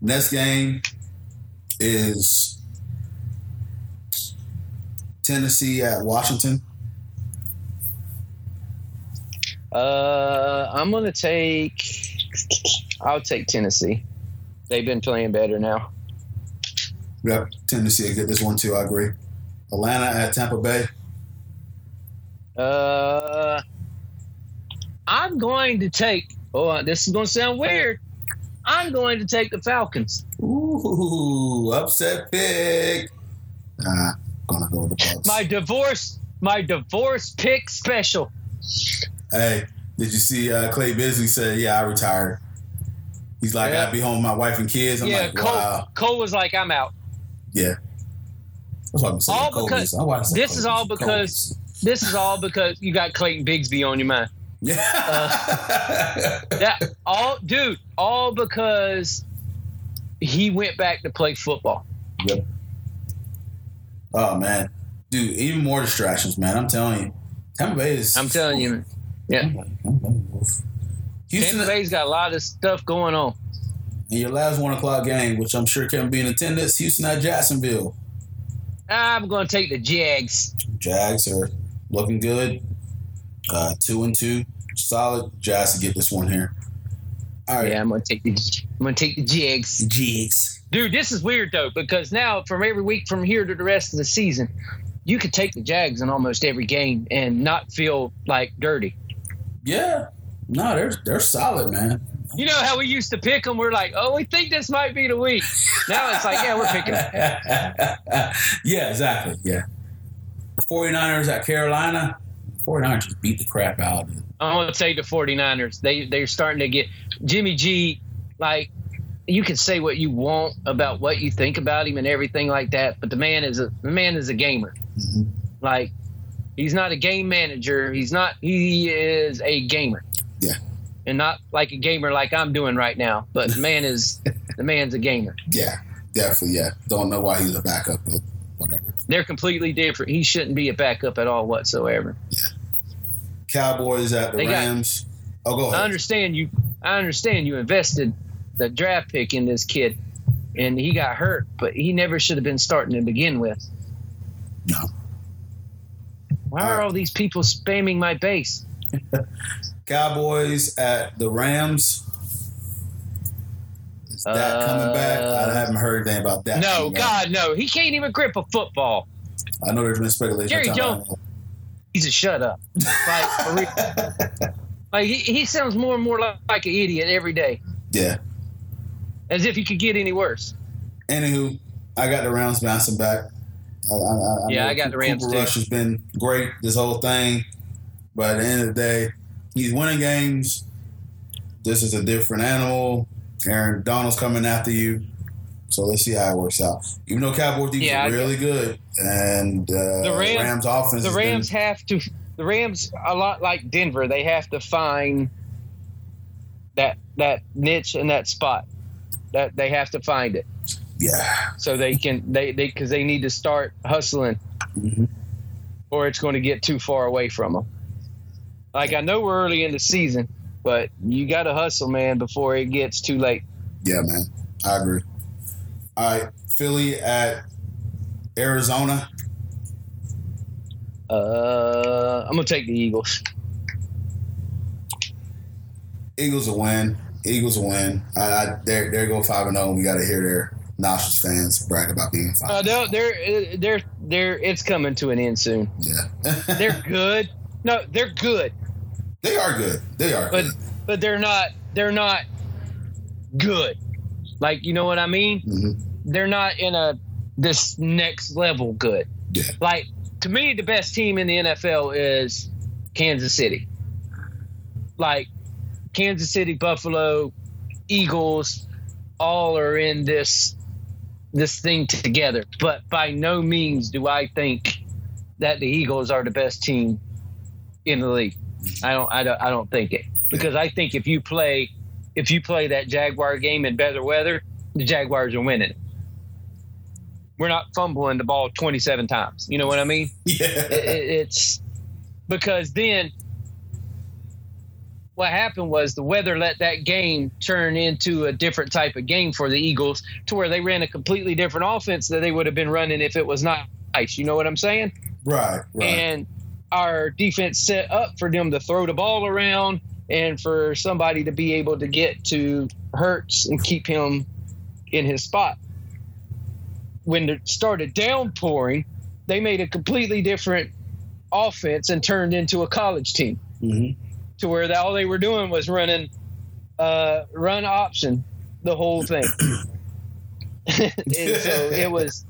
Next game is Tennessee at Washington. Uh, I'm going to take – I'll take Tennessee. They've been playing better now. Yep, Tennessee will get this one too, I agree. Atlanta at Tampa Bay. Uh, I'm going to take. Oh, this is going to sound weird. I'm going to take the Falcons. Ooh, upset pick. Nah, gonna go with the Bucs. My divorce, my divorce pick special. Hey, did you see? Uh, Clay Bisley said, "Yeah, I retired." He's like, yeah. "I'll be home with my wife and kids." I'm yeah, like, Cole, wow. Cole was like, "I'm out." Yeah. That's what I'm saying. All Cole because is, this Cole is all because. Cole. This is all because you got Clayton Bigsby on your mind. Yeah. Uh, that all, dude. All because he went back to play football. Yep. Oh, man. Dude, even more distractions, man. I'm telling you. Tampa Bay is... I'm telling you, man. Yeah. Houston, Tampa Bay's got a lot of stuff going on. In your last one o'clock game, which I'm sure can be in attendance, Houston at Jacksonville. I'm going to take the Jags. Jags are looking good. Uh, two and two. Solid. Jags to get this one here. All right. Yeah, I'm going to take the I'm going to take the Jags. Jags. Dude, this is weird, though, because now from every week from here to the rest of the season, you could take the Jags in almost every game and not feel, like, dirty. Yeah. No, they're they're solid, man. You know how we used to pick them? We're like, oh, we think this might be the week. Now it's like, yeah, we're picking them. Yeah, exactly, yeah. The 49ers at Carolina. The 49ers just beat the crap out of them. I want to take the 49ers. They, they're starting to get – Jimmy G, like, you can say what you want about what you think about him and everything like that, but the man is a, the man is a gamer. Mm-hmm. Like, he's not a game manager. He's not – he is a gamer. Yeah. And not like a gamer like I'm doing right now, but the man is the man's a gamer. Yeah, definitely. Yeah, don't know why he's a backup, but whatever. They're completely different. He shouldn't be a backup at all whatsoever. Yeah. Cowboys at the they Rams. Got, oh, go ahead. I understand you. I understand you invested the draft pick in this kid, and he got hurt, but he never should have been starting to begin with. No. Why all are right. all these people spamming my base? Cowboys at the Rams. Is that uh, coming back? I haven't heard anything about that. No, God, no. He can't even grip a football. I know there's been speculation. Jerry Jones, he's a shut up. Like, like he, he sounds more and more like, like an idiot every day. Yeah. As if he could get any worse. Anywho, I got the Rams bouncing back. I, I, I yeah, I got the Rams Cooper too. Rush has been great this whole thing. But at the end of the day, he's winning games. This is a different animal. Aaron Donald's coming after you. So let's see how it works out. Even though Cowboys defense yeah, is really good, and uh, the Rams, Rams offense, the Rams been, have to. The Rams, a lot like Denver, they have to find that that niche and that spot. That they have to find it. Yeah. So they can they they because they need to start hustling, mm-hmm. or it's going to get too far away from them. Like, I know we're early in the season, but you got to hustle, man, before it gets too late. Yeah, man. I agree. All right. Philly at Arizona. Uh, I'm going to take the Eagles. Eagles will win. Eagles will win. I, I, there, there go five and oh. We got to hear their nauseous fans brag about being five. Uh, no, they're, they're, they're, it's coming to an end soon. Yeah. They're good. No, they're good. They are good. They are but, good. But they're not they're not good. Like, you know what I mean? Mm-hmm. They're not in a this next level good. Yeah. Like, to me, the best team in the N F L is Kansas City. Like, Kansas City, Buffalo, Eagles, all are in this this thing together. But by no means do I think that the Eagles are the best team in the league. I don't, I don't, I don't think it, because I think if you play, if you play that Jaguar game in better weather, the Jaguars are winning. We're not fumbling the ball twenty-seven times. You know what I mean? Yeah. It, it, it's because then what happened was the weather let that game turn into a different type of game for the Eagles, to where they ran a completely different offense that they would have been running if it was not ice. You know what I'm saying? Right. Right. And our defense set up for them to throw the ball around and for somebody to be able to get to Hurts and keep him in his spot. When it started downpouring, they made a completely different offense and turned into a college team, mm-hmm. to where all they were doing was running uh, run option, the whole thing. And so it was,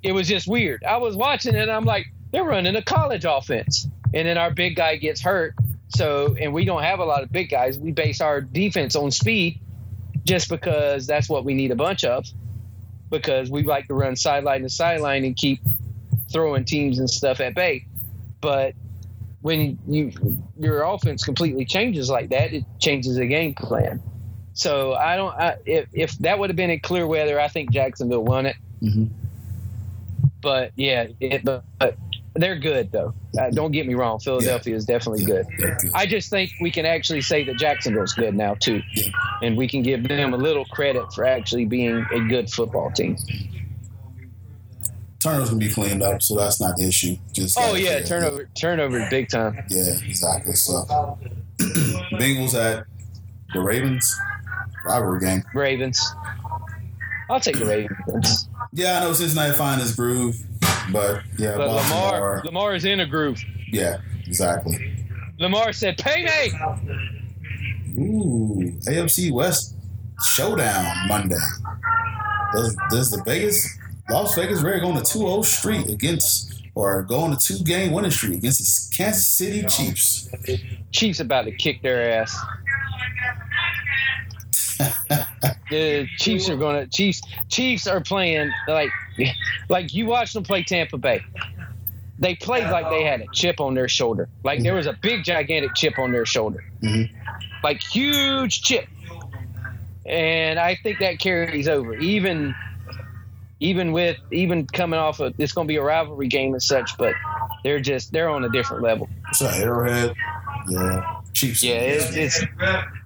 it was just weird. I was watching it and I'm like, they're running a college offense. And then our big guy gets hurt. So, and we don't have a lot of big guys. We base our defense on speed just because that's what we need a bunch of, because we like to run sideline to sideline and keep throwing teams and stuff at bay. But when you your offense completely changes like that, it changes the game plan. So I don't, I, if, if that would have been in clear weather, I think Jacksonville won it. Mm-hmm. But yeah, it, but they're good though. Uh, don't get me wrong. Philadelphia yeah. is definitely yeah, good. good. I just think we can actually say that Jacksonville's good now too, yeah. and we can give them a little credit for actually being a good football team. Turnovers can be cleaned up, so that's not the issue. Just oh yeah, clear. turnover, turnover, big time. Yeah, exactly. So Bengals at the Ravens, rivalry game. Ravens. I'll take the Ravens. Yeah, I know Cincinnati find his groove, but yeah, but Baltimore, Lamar, Lamar is in a groove. Yeah, exactly. Lamar said, "Payday." Ooh, A F C West showdown Monday. Does does the Vegas? Las Vegas ready to go on a two oh streak against, or go on a two-game winning streak against the Kansas City Chiefs. Chiefs about to kick their ass. The Chiefs are going to Chiefs. Chiefs are playing like, like you watch them play Tampa Bay. They played like they had a chip on their shoulder. Like mm-hmm. there was a big, gigantic chip on their shoulder, mm-hmm. like huge chip. And I think that carries over, even. Even with even coming off of it's going to be a rivalry game and such, but they're just they're on a different level. It's an Arrowhead, yeah, Chiefs. Yeah, it's, it's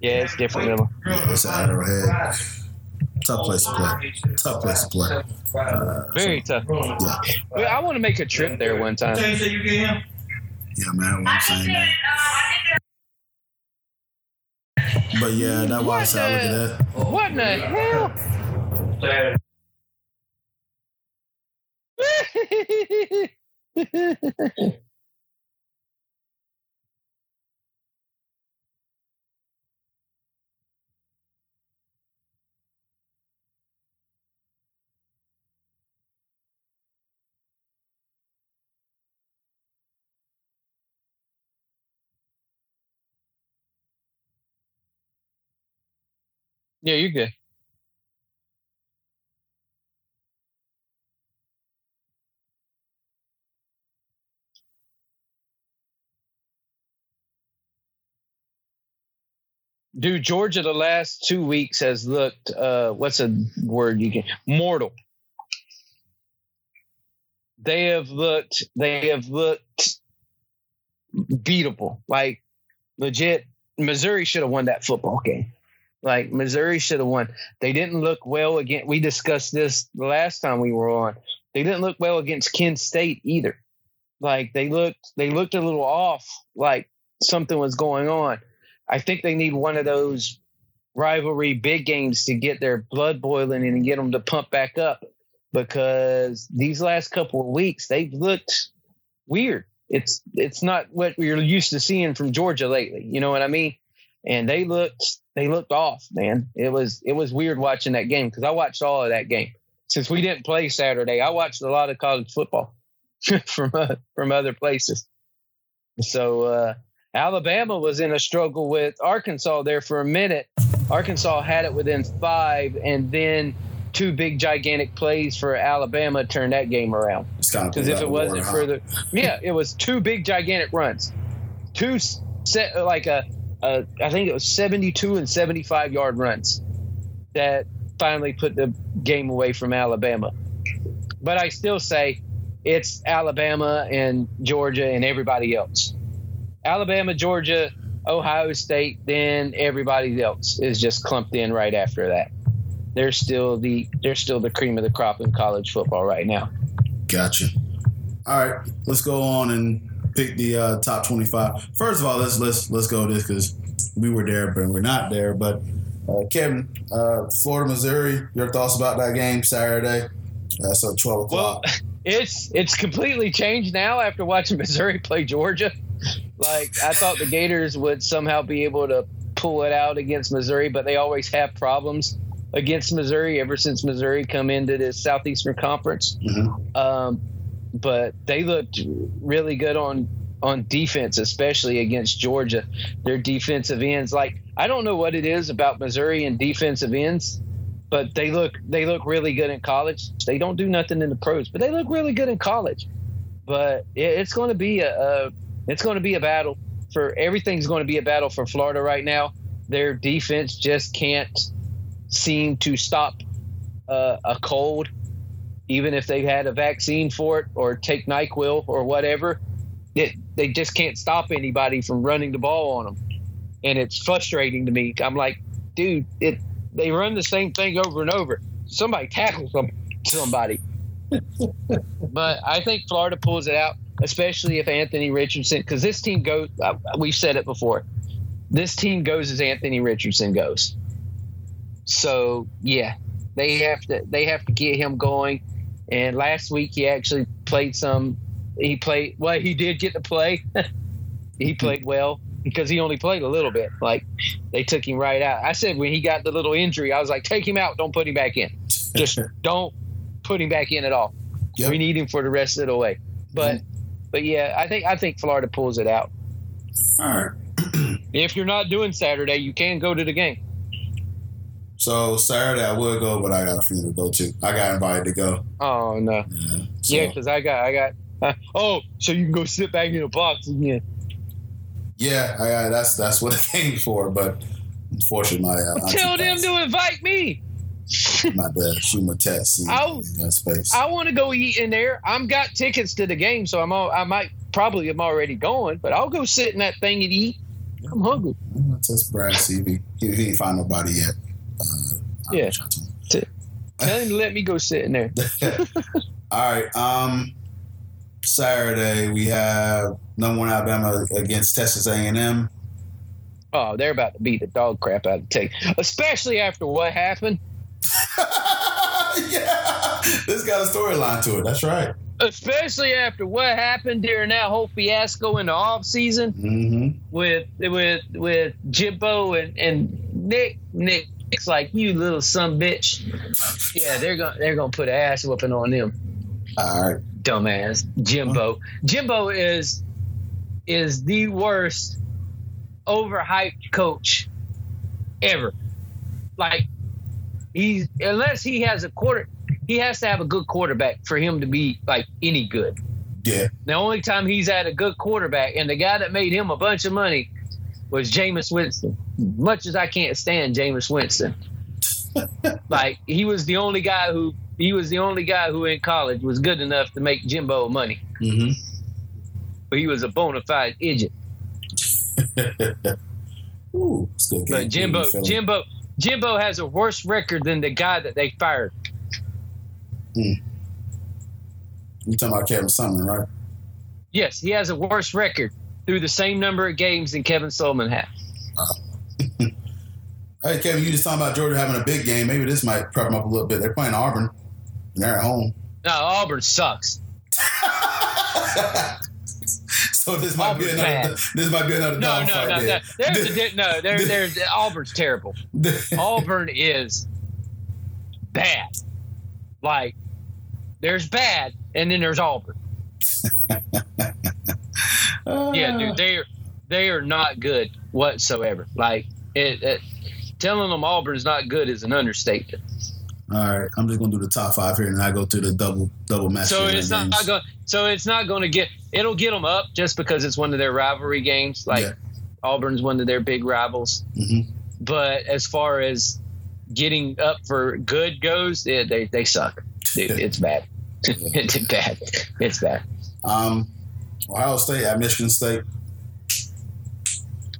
yeah, it's different level. Yeah, it's an Arrowhead. Tough place to play. Tough place to play. Uh, Very so, tough. Yeah. Well, I want to make a trip there one time. Yeah, man. What I'm saying, man. But yeah, that wild side. Look at that. Oh, what in the hell? Yeah, you're good. Dude, Georgia the last two weeks has looked uh, what's a word you can mortal. They have looked they have looked beatable. Like legit, Missouri should have won that football game. Like Missouri should have won. They didn't look well against we discussed this the last time we were on. They didn't look well against Kent State either. Like they looked they looked a little off, like something was going on. I think they need one of those rivalry big games to get their blood boiling and get them to pump back up, because these last couple of weeks they've looked weird. It's it's not what we're used to seeing from Georgia lately. You know what I mean? And they looked they looked off, man. It was it was weird watching that game because I watched all of that game. Since we didn't play Saturday, I watched a lot of college football from uh, from other places. So. uh Alabama was in a struggle with Arkansas there for a minute. Arkansas had it within five, and then two big, gigantic plays for Alabama turned that game around. Because if it wasn't war, for the – yeah, it was two big, gigantic runs. Two set – like a, a – I think it was seventy-two and seventy-five-yard runs that finally put the game away from Alabama. But I still say it's Alabama and Georgia and everybody else. Alabama, Georgia, Ohio State, then everybody else is just clumped in right after that. They're still the they're still the cream of the crop in college football right now. Gotcha. All right, let's go on and pick the uh, top twenty-five. First of all, let's let's let's go this because we were there, but we're not there. But uh, Kevin, uh, Florida, Missouri, your thoughts about that game Saturday? That's uh, so twelve o'clock. Well, it's it's completely changed now after watching Missouri play Georgia. Like, I thought the Gators would somehow be able to pull it out against Missouri, but they always have problems against Missouri ever since Missouri come into this Southeastern Conference. Mm-hmm. Um, but they looked really good on, on defense, especially against Georgia. Their defensive ends, like, I don't know what it is about Missouri and defensive ends, but they look they look really good in college. They don't do nothing in the pros, but they look really good in college. But it, it's going to be a, a It's going to be a battle for everything's going to be a battle for Florida right now. Their defense just can't seem to stop uh, a cold even if they had a vaccine for it or take NyQuil or whatever, it, they just can't stop anybody from running the ball on them. And it's frustrating to me. I'm like, dude, it, they run the same thing over and over. Somebody tackles them, somebody. But I think Florida pulls it out, especially if Anthony Richardson, because this team goes, we've said it before, this team goes as Anthony Richardson goes. So, yeah, they have to they have to get him going. And last week he actually played some – he played – well, he did get to play. He played well because he only played a little bit. Like, they took him right out. I said when he got the little injury, I was like, take him out. Don't put him back in. Just don't put him back in at all. Yep. We need him for the rest of the way. But, mm-hmm. but yeah, I think I think Florida pulls it out. All right. If you're not doing Saturday, you can go to the game. So Saturday I would go, but I got a few to go to. I got invited to go. Oh no. Yeah, so. Yeah, because I got I got. Uh, oh, so you can go sit back in the box again. Yeah, I got, that's that's what it came for. But unfortunately, my uh, tell them to invite me. My bad. Shoot my text. See, I space. I want to go eat in there. I'm got tickets to the game, so I'm all, I might probably am already going, but I'll go sit in that thing and eat. I'm hungry. That's Brad C B. He, he ain't find nobody yet. Uh, yeah. Tell him to let me go sit in there. All right. Um, Saturday we have number one Alabama against Texas A and M. Oh, they're about to beat the dog crap out of Texas, especially after what happened. Yeah, this got a storyline to it. That's right. Especially after what happened during that whole fiasco in the offseason mm-hmm. with with with Jimbo and, and Nick Nick. It's like, you little son bitch. Yeah, they're gonna they're gonna put an ass whooping on them. All right, dumbass Jimbo. Jimbo is is the worst overhyped coach ever. Like, he's unless he has a quarter, he has to have a good quarterback for him to be like any good. Yeah. The only time he's had a good quarterback, and the guy that made him a bunch of money, was Jameis Winston. Much as I can't stand Jameis Winston, like he was the only guy who he was the only guy who in college was good enough to make Jimbo money. Mm-hmm. But he was a bona fide idiot. Ooh, still but Jimbo, Jimbo, Jimbo has a worse record than the guy that they fired. Mm. You talking about Kevin Sumlin, right? Yes, he has a worse record through the same number of games than Kevin Sumlin has. Wow. Hey, Kevin, you just talking about Georgia having a big game. Maybe this might prep them up a little bit. They're playing Auburn, and they're at home. No, Auburn sucks. So this might Auburn's be another. Bad. This might be another. No, no, no, there. no. There's a, no, there, there's Auburn's terrible. Auburn is bad. Like, there's bad, and then there's Auburn. Uh, yeah, dude, they are they are not good whatsoever. Like, it, it, telling them Auburn's not good is an understatement. All right, I'm just gonna do the top five here, and I go through the double double match. So it's not, not going. So it's not going to get. It'll get them up just because it's one of their rivalry games. Like, yeah. Auburn's one of their big rivals. Mm-hmm. But as far as getting up for good goes, it, they they suck. It, it's bad. It's bad. It's bad. Um. Ohio State at Michigan State.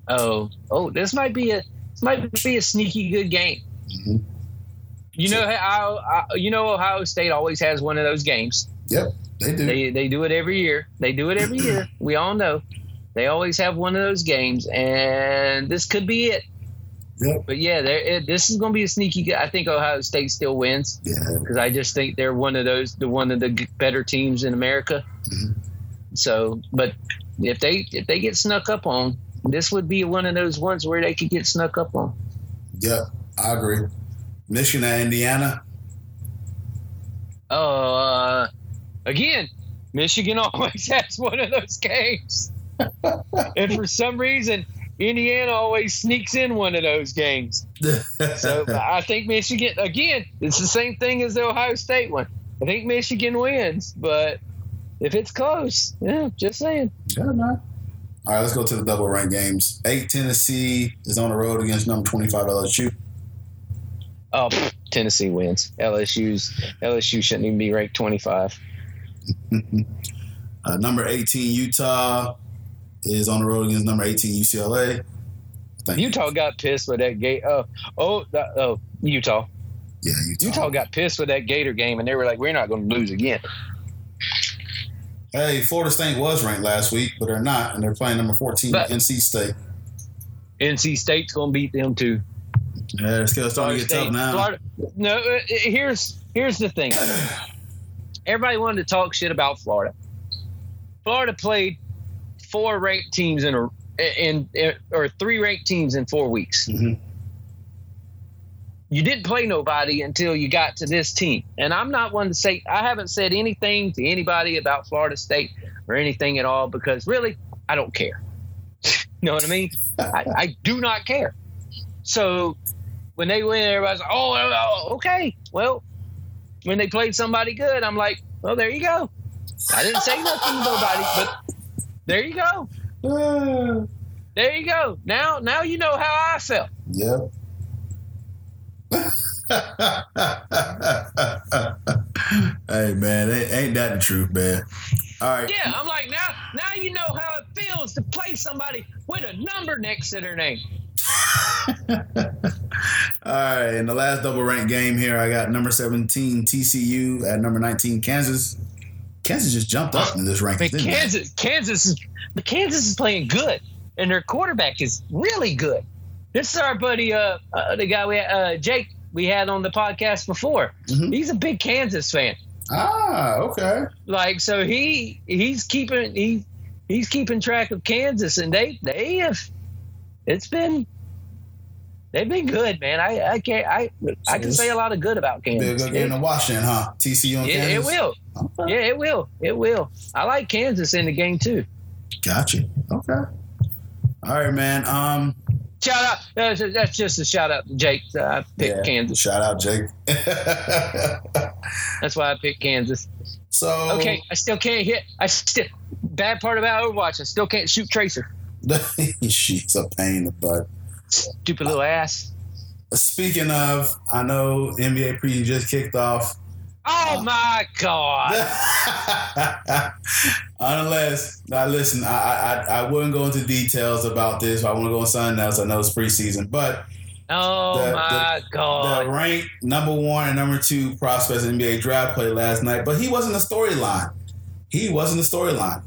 Oh, oh, this might be a this might be a sneaky good game. Mm-hmm. You know, I, I, you know, Ohio State always has one of those games. Yep, they do. They they do it every year. They do it every year. We all know they always have one of those games, and this could be it. Yep. But yeah, it, this is going to be a sneaky. I think Ohio State still wins. Yeah, because I just think they're one of those, the one of the better teams in America. Mm-hmm. So, but if they if they get snuck up on, this would be one of those ones where they could get snuck up on. Yeah, I agree. Michigan at Indiana. Uh, again, Michigan always has one of those games, and for some reason, Indiana always sneaks in one of those games. So I think Michigan again. It's the same thing as the Ohio State one. I think Michigan wins, but. If it's close, yeah, just saying. Yeah, man. All right, let's go to the double ranked games. eight Tennessee is on the road against number twenty-five L S U. Oh, Tennessee wins. L S U's L S U shouldn't even be ranked twenty-five. uh, number eighteen Utah is on the road against number eighteen U C L A. Thank Utah you. got pissed with that gate. Oh, oh, oh, Utah. Yeah, Utah. Utah got pissed with that Gator game, and they were like, "We're not going to lose again." Hey, Florida State was ranked last week, but they're not, and they're playing number fourteen but N C State. N C State's going to beat them too. Yeah, it's starting Florida to get State, tough now. Florida, no, here's here's the thing. Everybody wanted to talk shit about Florida. Florida played four ranked teams in a. In, in or three ranked teams in four weeks. Mm-hmm. You didn't play nobody until you got to this team. And I'm not one to say I haven't said anything to anybody about Florida State or anything at all because really I don't care. You know what I mean? I, I do not care. So when they win, everybody's like, oh, oh, okay. Well, when they played somebody good, I'm like, well, there you go. I didn't say nothing to nobody, but there you go. There you go. Now, now you know how I felt. Yep. Hey man, ain't, ain't that the truth, man? All right. Yeah, I'm like now. Now you know how it feels to play somebody with a number next to their name. All right. In the last double ranked game here, I got number seventeen T C U at number nineteen Kansas. Kansas just jumped up in this ranking. I mean, Kansas, Kansas is, Kansas is playing good, and their quarterback is really good. This is our buddy, uh, uh, the guy we had, uh, Jake we had on the podcast before. Mm-hmm. He's a big Kansas fan. Ah, okay. Like so, he he's keeping he he's keeping track of Kansas, and they they have it's been they've been good, man. I I can't I so I can say a lot of good about Kansas. They're going to get into Washington, huh? T C U on yeah, Kansas. It will. Okay. Yeah, it will. It will. I like Kansas in the game too. Gotcha. Okay. All right, man. Um, shout out. That's just, that's just a shout out to Jake. Uh, I picked yeah, Kansas. Shout out, Jake. That's why I picked Kansas. So okay, I still can't hit. I still bad part about Overwatch. I still can't shoot Tracer. She's a pain in the butt. Stupid little uh, ass. Speaking of, I know N B A preview just kicked off. Oh, my God. Unless, now listen, I, I I wouldn't go into details about this. I want to go on something else. I know it's preseason. But oh, the, my the, God. The ranked number one and number two prospects in N B A draft play last night. But he wasn't the storyline. He wasn't the storyline.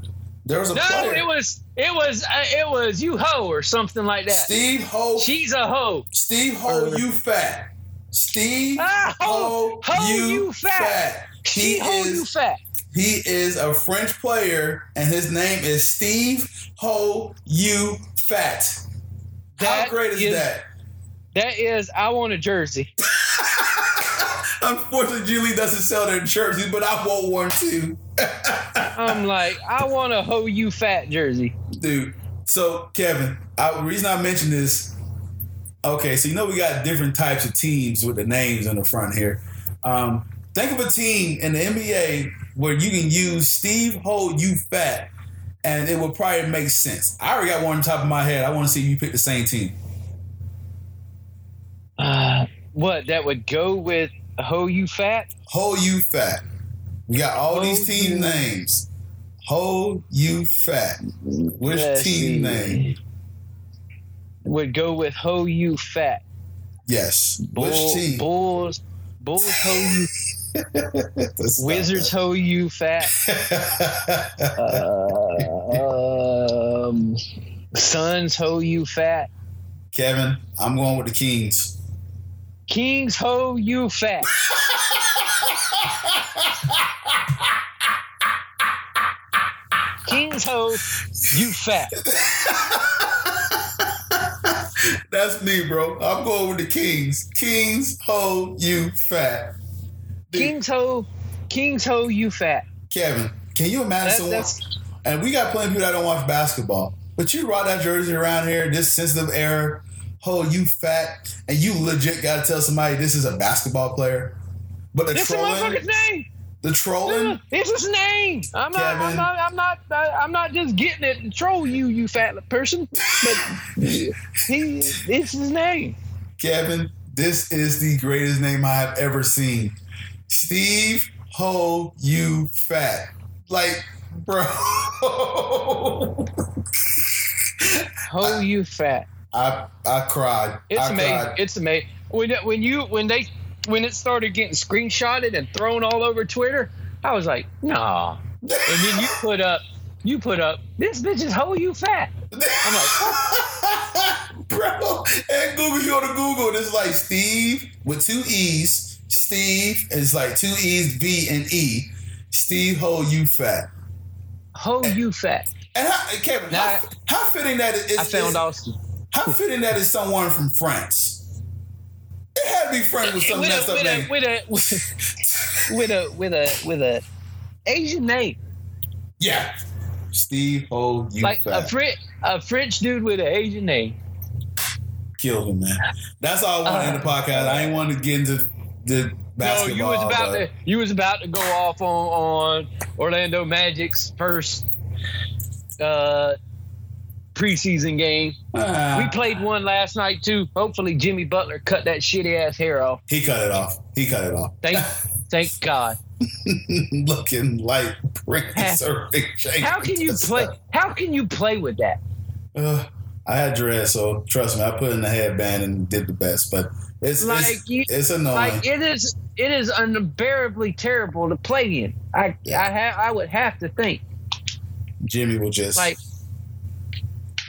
There was a no, player. it was, it was, uh, it was you ho or something like that. Steve Ho. She's a ho. Steve Ho You Fat. Steve ah, ho, ho, ho you, you fat. fat. He Steve is, Ho You Fat. He is a French player, and his name is Steve Ho You Fat. That How great is, is that? That is, I want a jersey. Unfortunately, Julie doesn't sell their jerseys, but I want one too. I'm like, I want a Ho You Fat jersey, dude. So, Kevin, I, the reason I mentioned this. Okay, so you know we got different types of teams with the names on the front here. Um, think of a team in the N B A where you can use Steve Ho You Fat, and it will probably make sense. I already got one on top of my head. I want to see if you pick the same team. Uh, what, that would go with Ho You Fat? Ho You Fat. We got all ho these team you. names. Ho You Fat. Which Let's team see. name? Would go with Ho You Fat. Yes. Bull, Which team? Bulls. Bulls Ho You. Wizards Ho You Fat. uh, um, Suns Ho You Fat. Kevin, I'm going with the Kings. Kings Ho You Fat. Kings Ho You Fat. That's me, bro. I'm going with the Kings. Kings Ho You Fat. Dude. Kings Ho, Kings Ho You Fat. Kevin, can you imagine that's, someone? That's, and we got plenty of people that don't watch basketball, but you rock that jersey around here, this sensitive era, Ho You Fat, and you legit got to tell somebody this is a basketball player. But the this trolling, is my fucking name. The trolling. It's his name. I'm not. Kevin. I'm not. I'm not. I'm not just getting it to troll you, you fat person. But he, it's his name. Kevin, This is the greatest name I have ever seen. Steve Ho You Fat. Like, bro. Ho You Fat. I, I cried. It's I amazing. Cried. It's amazing. When when you when they when it started getting screenshotted and thrown all over Twitter, I was like, nah. And then you put up you put up this bitch is Ho You Fat. I'm like, what? Bro. And Google, you go to Google and it's like Steve with two E's. Steve is like two E's, V and E. Steve Ho You Fat. Ho You Fat. And how, Kevin, now, how, how fitting that is. I found Austin. How fitting that is someone from France. It had to be French with some messed up name. With a with a with a with a Asian name. Yeah, Steve Ho You Fat. Like a French a French dude with an Asian name. Killed him, man. That's all I want uh, in the podcast. I ain't want to get into the basketball. No, you was about to you was about to go off on on Orlando Magic's first. Uh, preseason game. Uh, we played one last night too. Hopefully Jimmy Butler cut that shitty ass hair off. He cut it off. He cut it off. Thank thank God. Looking like Prince or Big James. How can you play how can you play with that? Uh, I had dread, so trust me, I put in the headband and did the best, but it's like it's, you, it's annoying. Like it is it is unbearably terrible to play in. I yeah. I ha- I would have to think. Jimmy will just like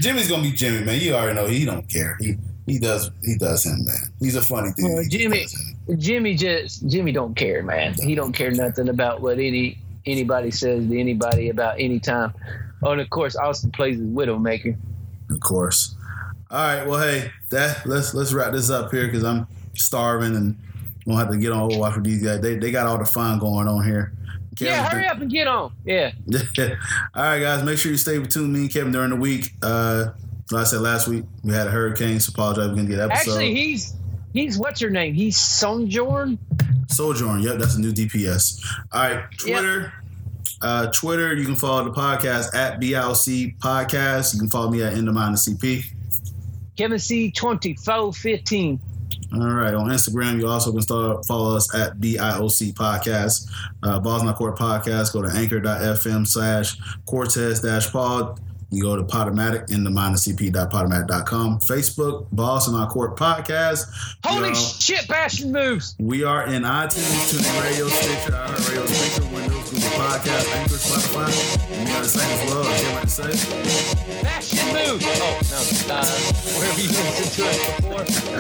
Jimmy's gonna be Jimmy, man. You already know he don't care. He he does he does him, man. He's a funny dude. Well, Jimmy Jimmy just Jimmy don't care, man. He don't care nothing about what any anybody says to anybody about any time. Oh, and of course, Austin plays his Widowmaker. Of course. All right. Well, hey, that let's let's wrap this up here because I'm starving and I'm gonna have to get on Overwatch with these guys. They they got all the fun going on here. Kevin, yeah, hurry up and get on. Yeah. All right, guys. Make sure you stay tuned. Me and Kevin during the week. Uh, like I said last week, we had a hurricane, so apologize. We're gonna get an episode. Actually, he's he's what's your name? He's Soldier. Soldier. Yep, that's a new D P S. All right, Twitter. Yep. Uh, Twitter. You can follow the podcast at B I O C Podcast. You can follow me at End of Mind C P. Kevin C twenty four fifteen. All right. On Instagram, you also can start, follow us at B I O C Podcast, uh, Balls Not Court Podcast. Go to anchor dot f m slash Cortez dash pod. You go to Podomatic in the minus C P dot podomatic dot com. Facebook, Balls Not Court Podcast. Holy you know, shit, Bastion moves. We are in iTunes, TuneIn Radio, Stitcher, iHeartRadio, Spreaker, Windows, Google Podcasts, Anchor, Spotify. And we are the same as well. I can't wait to say. Bastion moves. Oh, no. Uh, wherever you listened to it before.